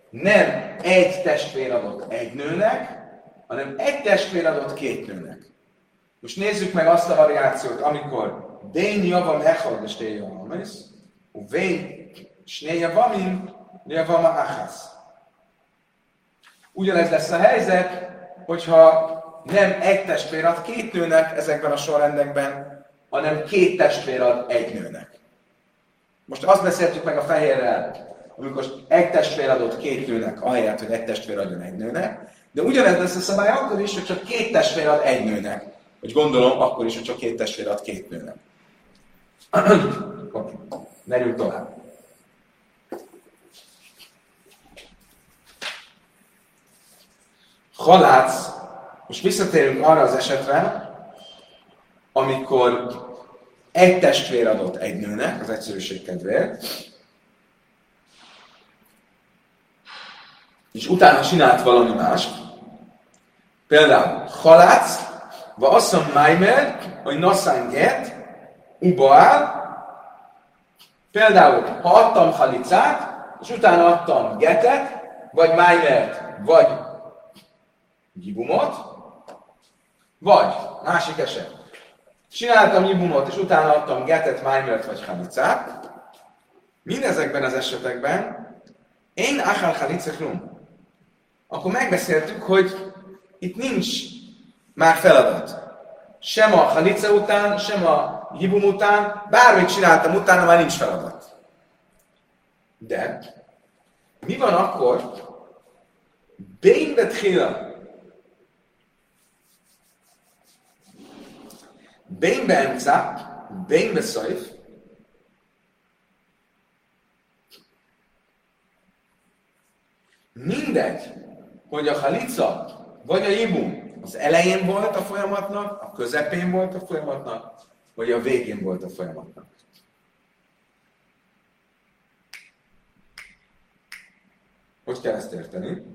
nem egy testvér adott egy nőnek, hanem egy testvér adott 2 nőnek. Most nézzük meg azt a variációt, amikor Dén javam echad és tél javam amész, Vén sné javamim, javam ahász. Ugyanez lesz a helyzet, hogyha nem egy testvér ad 2 nőnek ezekben a sorrendekben, hanem 2 testvér ad 1 nőnek. Most azt beszéltük meg a fehérrel, amikor egy testvér adott 2 nőnek, ahelyett, hogy egy testvér adjon 1 nőnek, de ugyanez lesz a szabály akkor is, hogy csak 2 testvér ad 1 nőnek. Hogy gondolom, akkor is, hogy csak 2 testvér ad 2 nőnek. Oké, merjünk tovább. Halász, most visszatérünk arra az esetre, amikor egy testvér adott egy nőnek, az egyszerűség kedvéért, és utána csinált valami mást. Például halác, vagy azt mondom májmer, hogy nasszán get, ubaál. Például, ha adtam halicát, és utána adtam getet, vagy májmert, vagy jibumot, vagy másik eset. Csináltam jibumot, és utána adtam getet, májmert, vagy halicát. Mindezekben az esetekben én áhal halicekrum. Akkor megbeszéltük, hogy itt nincs már feladat. Sem a halica után, sem a jibum után, bármit csináltam utána, már nincs feladat. De mi van akkor? Bein betchila, bein beemtza, bein besoif. Mindegy, hogy a halica vagy a jibum az elején volt a folyamatnak, a közepén volt a folyamatnak, vagy a végén volt a folyamatnak. Hogy kell ezt érteni?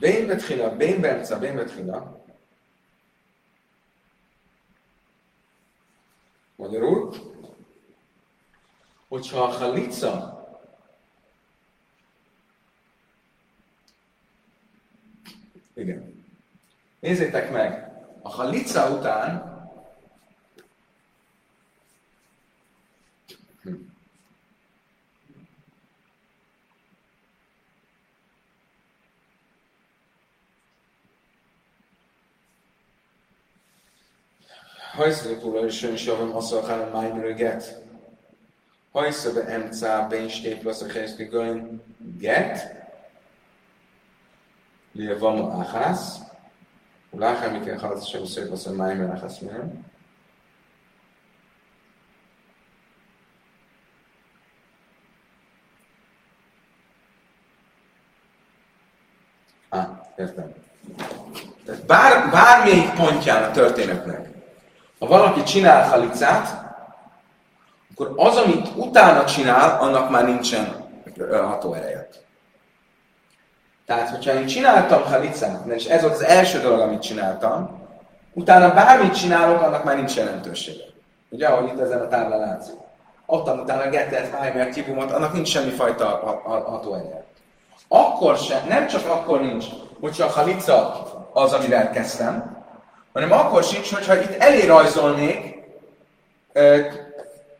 Bein betchila, bein beemtza, bein betchila. Magyarul, hogyha a halica igen. Nézzétek meg, a halica után hajszakul és ön is javon haszolkálom májmről get. Hajszakul emcá, bénstép, vaszak helyszakülön get. Jövámot áhász, uláhá, mikor halad se húszék, az a májmer áhász milyen. Értem. Tehát bármelyik pontján a történetnek, ha valaki csinál halicát, akkor az, amit utána csinál, annak már nincsen ható ereje. Tehát, hogyha én csináltam halicát, és ez volt az első dolog, amit csináltam, utána bármit csinálok, annak már nincs jelentősége. Ugye, ahogy itt ezen a táblán látszik. Adtam utána getet, májmert, jibumot, annak nincs semmifajta hatóereje. Akkor sem, nem csak akkor nincs, hogyha a halica az, amivel kezdtem, hanem akkor sincs, hogyha itt elé rajzolnék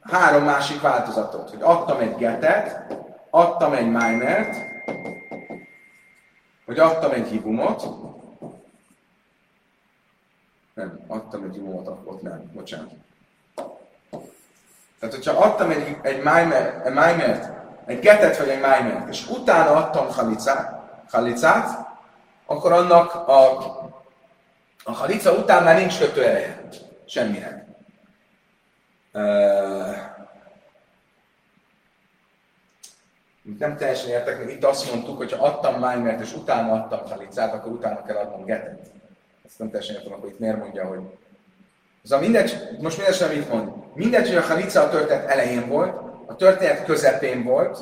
három másik változatot. Hogy adtam egy getet, adtam egy májmert, hogy adtam egy jibumot, bocsánat. Tehát, hogyha adtam egy májmert, egy getet vagy egy májmert, és utána adtam halicát, akkor annak a halica után már nincs kötőereje. Semminek. Nem teljesen értek, mert itt azt mondtuk, hogy ha adtam májmert, és utána adtam halicát, akkor utána kell adnom getet. Ezt nem teljesen értem, akkor itt miért mondja, hogy... Most mindegy, mit mond. Mindegy, hogy a halica a történet elején volt, a történet közepén volt,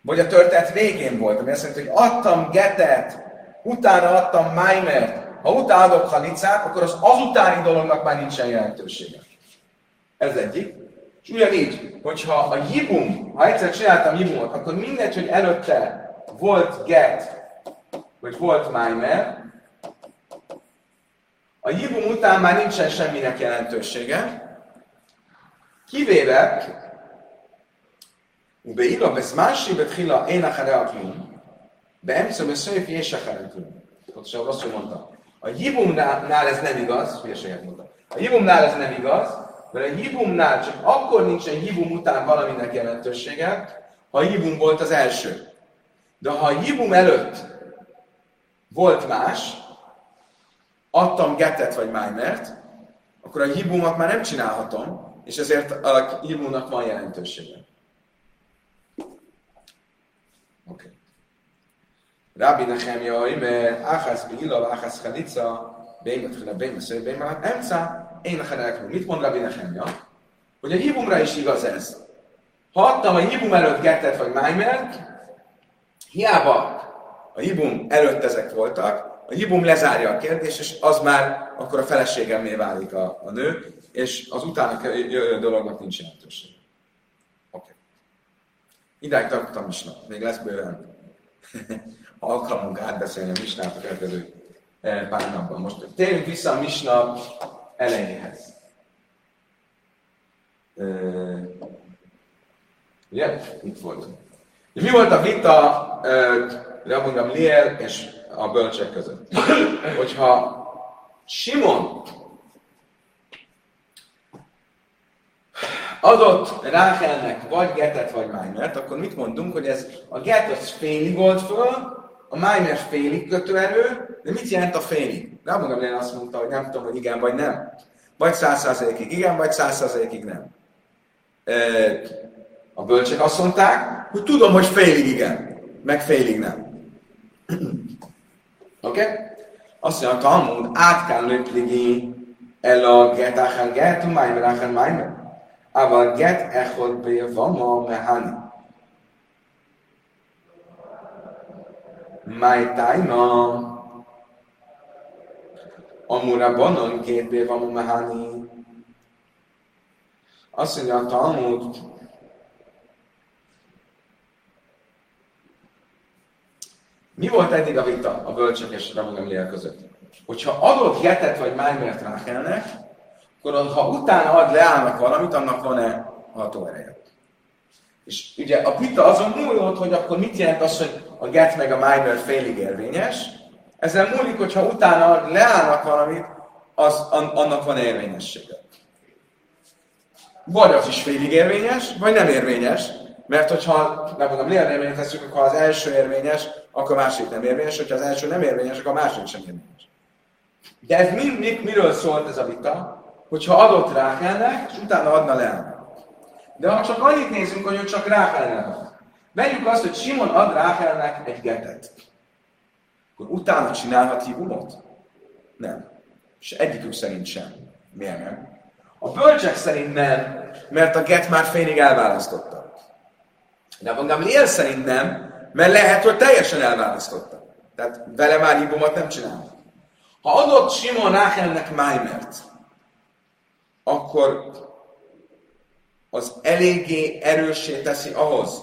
vagy a történet végén volt. Ami azt jelenti, hogy adtam getet, utána adtam májmert, ha utána adok halicát, akkor az azutáni dolognak már nincsen jelentősége. Ez egyik. És ugyanígy, hogyha a jibum, ha egyszer csináltam jibumot, akkor mindegy, hogy előtte volt get, vagy volt májmer, a jibum után már nincsen semminek jelentősége, kivéve, beilla bezmási betchila én achareaklum, beemszöm összöjfi és achareaklum. Pontosan rosszul mondtam. A jibumnál ez nem igaz, hülyeséget mondtam. A jibumnál ez nem igaz, mert a jibumnál csak akkor nincsen jibum után valaminek jelentősége, ha a jibum volt az első. De ha a jibum előtt volt más, adtam getet vagy májmert, akkor a jibumat már nem csinálhatom, és ezért a jibumnak van jelentősége. Rabbi Nachemja, oimer, achasz bigilov, achasz chalica, beimetfila, beimesző, beimelem, emca, én nechedelekről. Mit mond Rabbi Nachemja? Hogy a jibumra is igaz ez. Ha adtam a jibum előtt gettet vagy májmert, hiába a jibum előtt ezek voltak, a jibum lezárja a kérdést, és az már akkor a feleségemmé válik a nő, és az utána jövő dolognak nincs jelentőség. Oké. Idáig tartottam a misnát. Még lesz bőven alkalmunk átbeszélni a misnát a következő pár napban. Most térjünk vissza a misna elejéhez. Ugye? Itt voltunk. Mi volt a vita Rabban Gamliel és a bölcsek között? Hogyha Simon adott Ráchelnek vagy getet, vagy májmert, akkor mit mondunk, hogy ez a get az félig volt föl, a májmer félig kötőerő, de mit jelent a félig? Rabban Gamliel azt mondta, hogy nem tudom, hogy igen vagy nem. Vagy 100%-ig igen, vagy 100%-ig nem. A bölcsek azt mondták, hogy tudom, hogy félig igen, meg félig nem. Oké? Okay? Azt mondja, a Talmud, át kell lötligi el a get áchen get, májmer áchen májmer. Ával get echod be vama mehani. Májtájma. Amúra banon get be vama mehani. Azt mondja, a Talmud, mi volt eddig a vita a bölcsök és Rabban Gamliel között? Hogyha adott getet vagy májmert Ráchelnek, akkor ha utána ad Leának valamit, annak van-e hatóereje? És ugye a vita azon múlott, hogy akkor mit jelent az, hogy a get meg a májmer félig érvényes. Ezzel múlik, hogyha utána ad Leának valamit, az, annak van érvényessége. Vagy az is félig érvényes, vagy nem érvényes. Mert hogyha, nem mondom, Lea nem érvényes, akkor az első érvényes, akkor a másik nem érvényes, hogyha az első nem érvényes, akkor a másik sem érvényes. De ez mindig miről szólt ez a vita? Hogyha adott Ráchelnek, és utána adna Leának. De ha csak annyit nézünk, hogy ő csak Ráchelnek ad. Vegyük azt, hogy Simon ad Ráchelnek egy getet. Akkor utána csinálhat jibumot? Nem. És egyikük szerint sem. Miért nem? A bölcsek szerint nem, mert a get már félig elválasztotta. De Rabban Gamliel szerint nem, mert lehet, hogy teljesen elválasztotta. Tehát vele már jibumot nem csinálnak. Ha adott Simon Ráchelnek májmert, akkor az eléggé erőssé teszi ahhoz,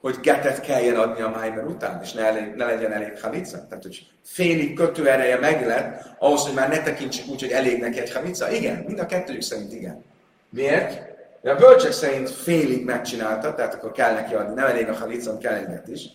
hogy getet kelljen adni a májmer után, és ne legyen elég halica. Tehát, hogy félig kötőereje meg lett, ahhoz, hogy már ne tekintsük úgy, hogy elég neki egy halica. Igen, mind a kettőjük szerint igen. Miért? De a bölcsek szerint félig megcsinálta, tehát akkor kell neki adni, nem elég a halicon, kell egyet is.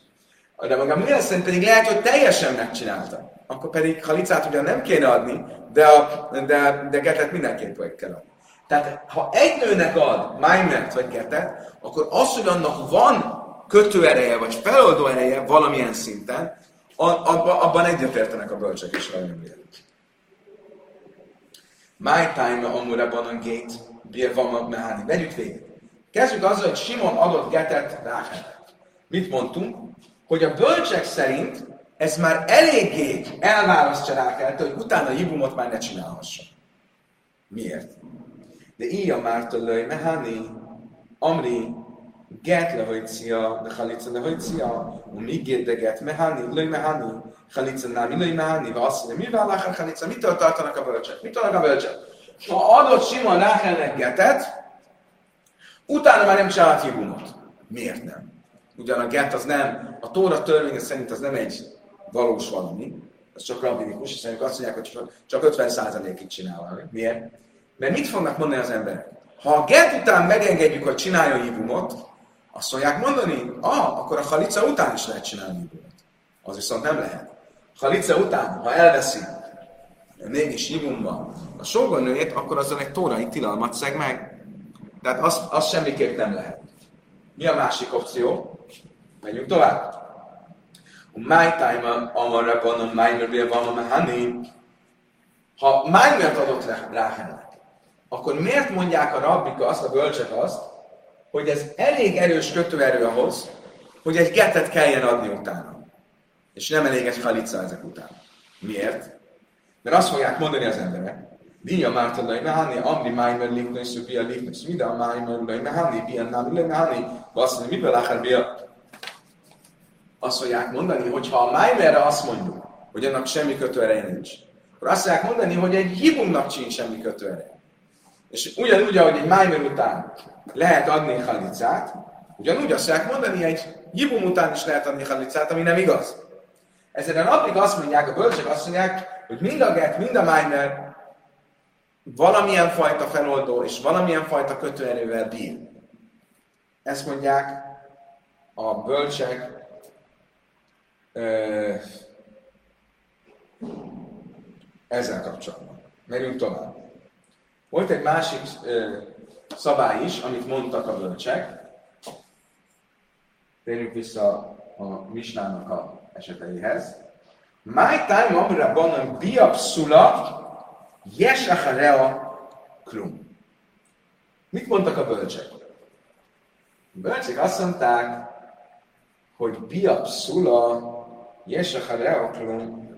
De maga minden szerint pedig lehet, hogy teljesen megcsinálta. Akkor pedig halicát ugyan nem kéne adni, de getet mindenképp kell adni. Tehát ha egy nőnek ad májmert vagy getet, akkor az, hogy annak van kötőereje vagy feloldó ereje valamilyen szinten, abban egyetértenek a bölcsek is. My time amúra banan gate. Jövámot meháni. Vegyük végig. Kezdjük azzal, hogy Simon adott getet Ráchelnek. Mit mondtunk? Hogy a bölcsek szerint ez már eléggé elválasztja Ráchelt, hogy utána a jibumot már ne csinálhassa. Miért? De így a mártölői meháni, amri, get lehojcia, de halica lehojcia, umigéd de get meháni, löj meháni, halica námi löj meháni, vasszini, mivel láhán halica, mitől tartanak a bölcsek? Mit tartanak a bölcsek? Ha adott Simon Ráchelnek getet, utána már nem csinált jibumot. Miért nem? Ugyan a get az nem, a Tóra törvénye szerint az nem egy valós valami, az csak rabbinikus, hiszen ők azt mondják, hogy csak 50%-ig csinál valami. Miért? Mert mit fognak mondani az emberek? Ha a get után megengedjük, hogy csináljon jibumot, azt fogják mondani, akkor a halica után is lehet csinálni jibumot. Az viszont nem lehet. A halica után, ha elveszi, mégis jibum van a sógornőjét, akkor azon egy tórai tilalmat szeg meg. Tehát az semmiképp nem lehet. Mi a másik opció? Menjünk tovább. My time amarra van, májmerből van, mehani. Ha májmert adott Ráchelnek, akkor miért mondják a rabbika azt, a bölcsek azt, hogy ez elég erős kötőerő ahhoz, hogy egy getet kelljen adni utána? És nem elég egy halica ezek után. Miért? Mert azt fogják mondani az emberek, Díja Márta Lai Mehani, Amri Májmer Liknes, Bia Liknes, Mida Májmer Lai Mehani, Bia Námi Lai Mehani, Basszani, mivel akár Bia? Azt fogják mondani, hogy ha a májmerre azt mondjuk, hogy annak semmi kötőereje nincs, akkor azt fogják mondani, hogy egy jibumnak sincs semmi kötőereje. És ugyanúgy, ahogy egy májmer után lehet adni halicát, ugyanúgy azt fogják mondani, egy jibum után is lehet adni halicát, ami nem igaz. Ezzel napig azt mondják, a bölcsek azt mondják, hogy mind a get, mind a májmer valamilyen fajta feloldó és valamilyen fajta kötőerővel bír. Ezt mondják a bölcsek, ezzel kapcsolatban. Merjünk tovább. Volt egy másik szabály is, amit mondtak a bölcsek. Térjünk vissza a Misnának a eseteihez. My time amra banan biapszula jesacharea krum. Mit mondtak a bölcsek? A bölcsek azt mondták, hogy biapszula jesacharea krum.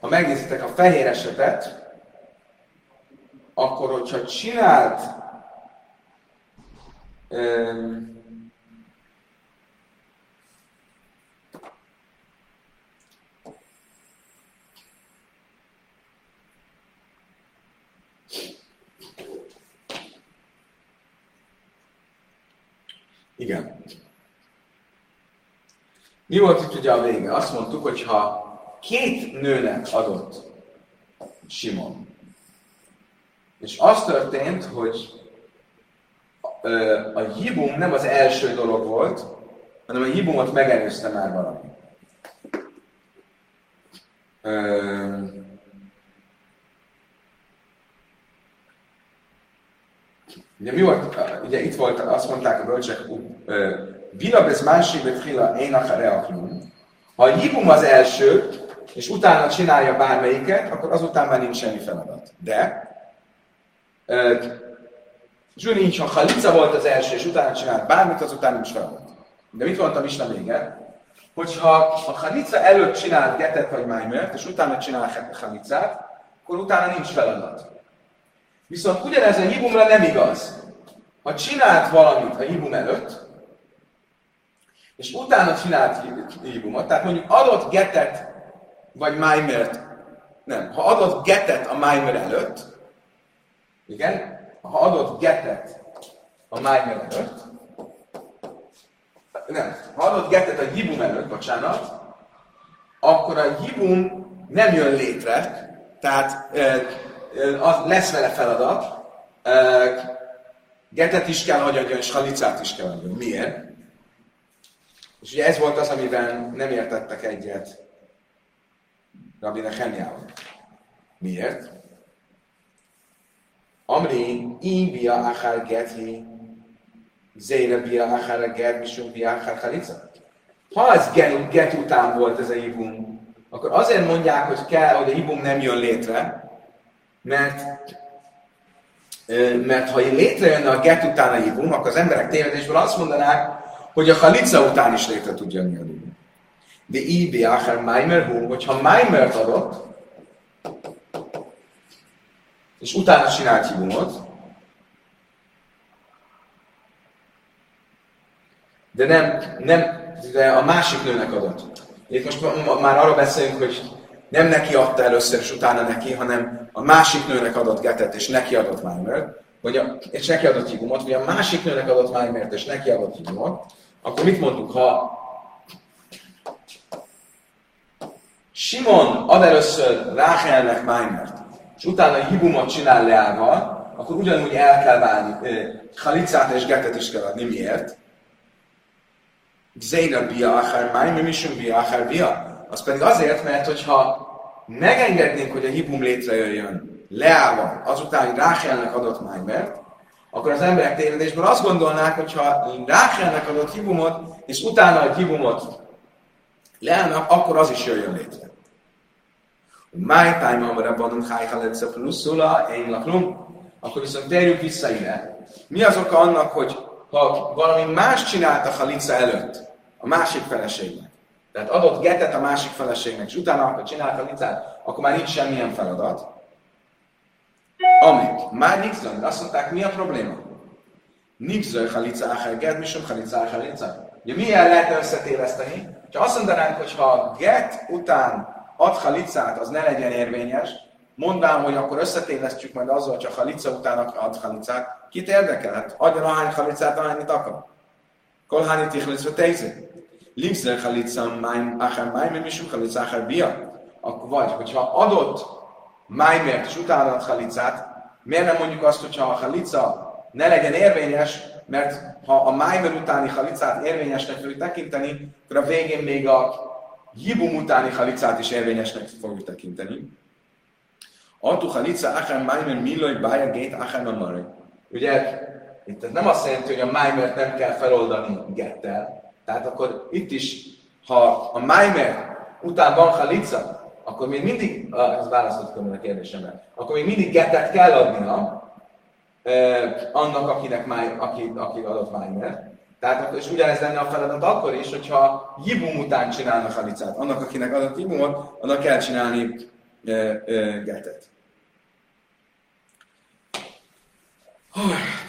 Ha megnézitek a fehér esetet, akkor hogyha csinált igen. Mi volt itt ugye a vége? Azt mondtuk, hogy ha két nőnek adott Simon. És az történt, hogy a jibum nem az első dolog volt, hanem a jibumot megelőzte már valami. Ugye mi volt? Ugye itt volt, azt mondták a bölcsek, Vila bez másik betfila én akareaknum. Ha a jibum az első, és utána csinálja bármelyiket, akkor azután már nincs semmi feladat. De zsűrincs, ha halica volt az első, és utána csinált bármit, azután nincs feladat. De mit mondtam Misna vége? Hogyha a halica előtt csinált getet vagy májmert, és utána csinál halicát, akkor utána nincs feladat. Viszont ugyanez a jibumra nem igaz. Ha csinált valamit a jibum előtt, és utána csinált jibumot, tehát mondjuk adott getet vagy májmert, nem, ha adott getet a májmer előtt, igen, ha adott getet a májmer előtt, nem, ha adott getet a jibum előtt, bocsánat, akkor a jibum nem jön létre, tehát lesz vele feladat, getet is kell, hogy adjon, és halicát is kell adjon. Miért? És ugye ez volt az, amiben nem értettek egyet Rabbi Nehemjával. Miért? Amri, én bia achar getli, zéle bia achar get, misum bia achar halica. Ha ez get után volt ez a jibum, akkor azért mondják, hogy kell, hogy a jibum nem jön létre, mert ha létrejönne a get után a jibum, akkor az emberek tévedésből azt mondanák, hogy a halica után is létre tud jönni a jibum. De így bia achar májmer hú, hogyha májmert adott, és utána csinált jibumot, de de a másik nőnek adott. Itt most már arról beszélünk, hogy nem neki adta először, és utána neki, hanem a másik nőnek adott getet, és neki adott májmert, és neki adott jibumot, vagy a másik nőnek adott májmert, és neki adott jibumot, akkor mit mondtuk, ha Simon ad először Ráchelnek májmert, és utána jibumot csinál Leával, akkor ugyanúgy el kell válni. Halicát és getet is kell adni. Miért? Zéna bia akár májmer, misum bia akár bia. Az pedig azért, mert hogyha megengednénk, hogy a jibum létrejöjjön Leával, azután, hogy Ráchelnek adott májmert, akkor az emberek tévedésből azt gondolnák, hogyha Ráchelnek adott jibumot, és utána a jibumot Leának, akkor az is jöjjön létre. My time amra banon hajhaletze pluszula, én laklum. Akkor viszont térjük vissza ide. Mi az oka annak, hogy ha valami más csinált a halica előtt, a másik feleségnek, tehát adott getet a másik feleségnek, és utána, ha csinált halicát, akkor már nincs semmilyen feladat. Amíg már nixzön, azt mondták, mi a probléma? Nixzön halicá get, misom halicá halicá. Ugye milyen lehetne összetéveszteni? Ha azt mondanánk, hogy ha get után ad halicát, az ne legyen érvényes, mondám, hogy akkor összetévesztjük majd azzal, hogy a halica után ad halicát, kit érdekel? Hát adjon ahány halicát, ahányit akar. Kolhányi tichlicva tejzi. Lipszer halicám májmer, misum halicá halicá. Akkor vagy, hogyha adott májmert és utána ad halicát, miért nem mondjuk azt, hogyha a halica ne legyen érvényes, mert ha a májmer utáni halicát érvényesnek fogjuk tekinteni, akkor a végén még a jibum utáni halicát is érvényesnek fogjuk tekinteni. Antu halica achán májmer millói bája gét achán a mari. Ugye itt nem azt jelenti, hogy a májmert nem kell feloldani gettel. Tehát akkor itt is, ha a májmer után van halica, akkor még mindig, ez válaszolt körül a kérdésemre, akkor még mindig gettet kell adnia, annak, aki adott májmer. Tehát, és ugyanez lenne a feladat akkor is, hogyha jibum után csinálnak halicát. Annak, akinek adott jibumot, annak kell csinálni getet.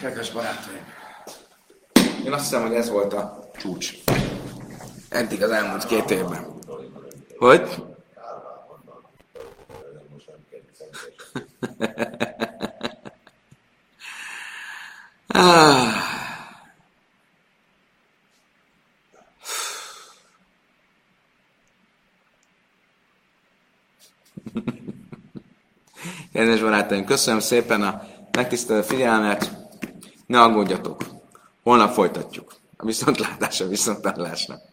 Kedves barátaim! Én azt hiszem, hogy ez volt a csúcs. Eddig az elmúlt 2 évben. Hogy? Kedves barátaim, köszönöm szépen a megtisztelő figyelmet, ne aggódjatok, holnap folytatjuk. A viszontlátásra, viszontlátásra.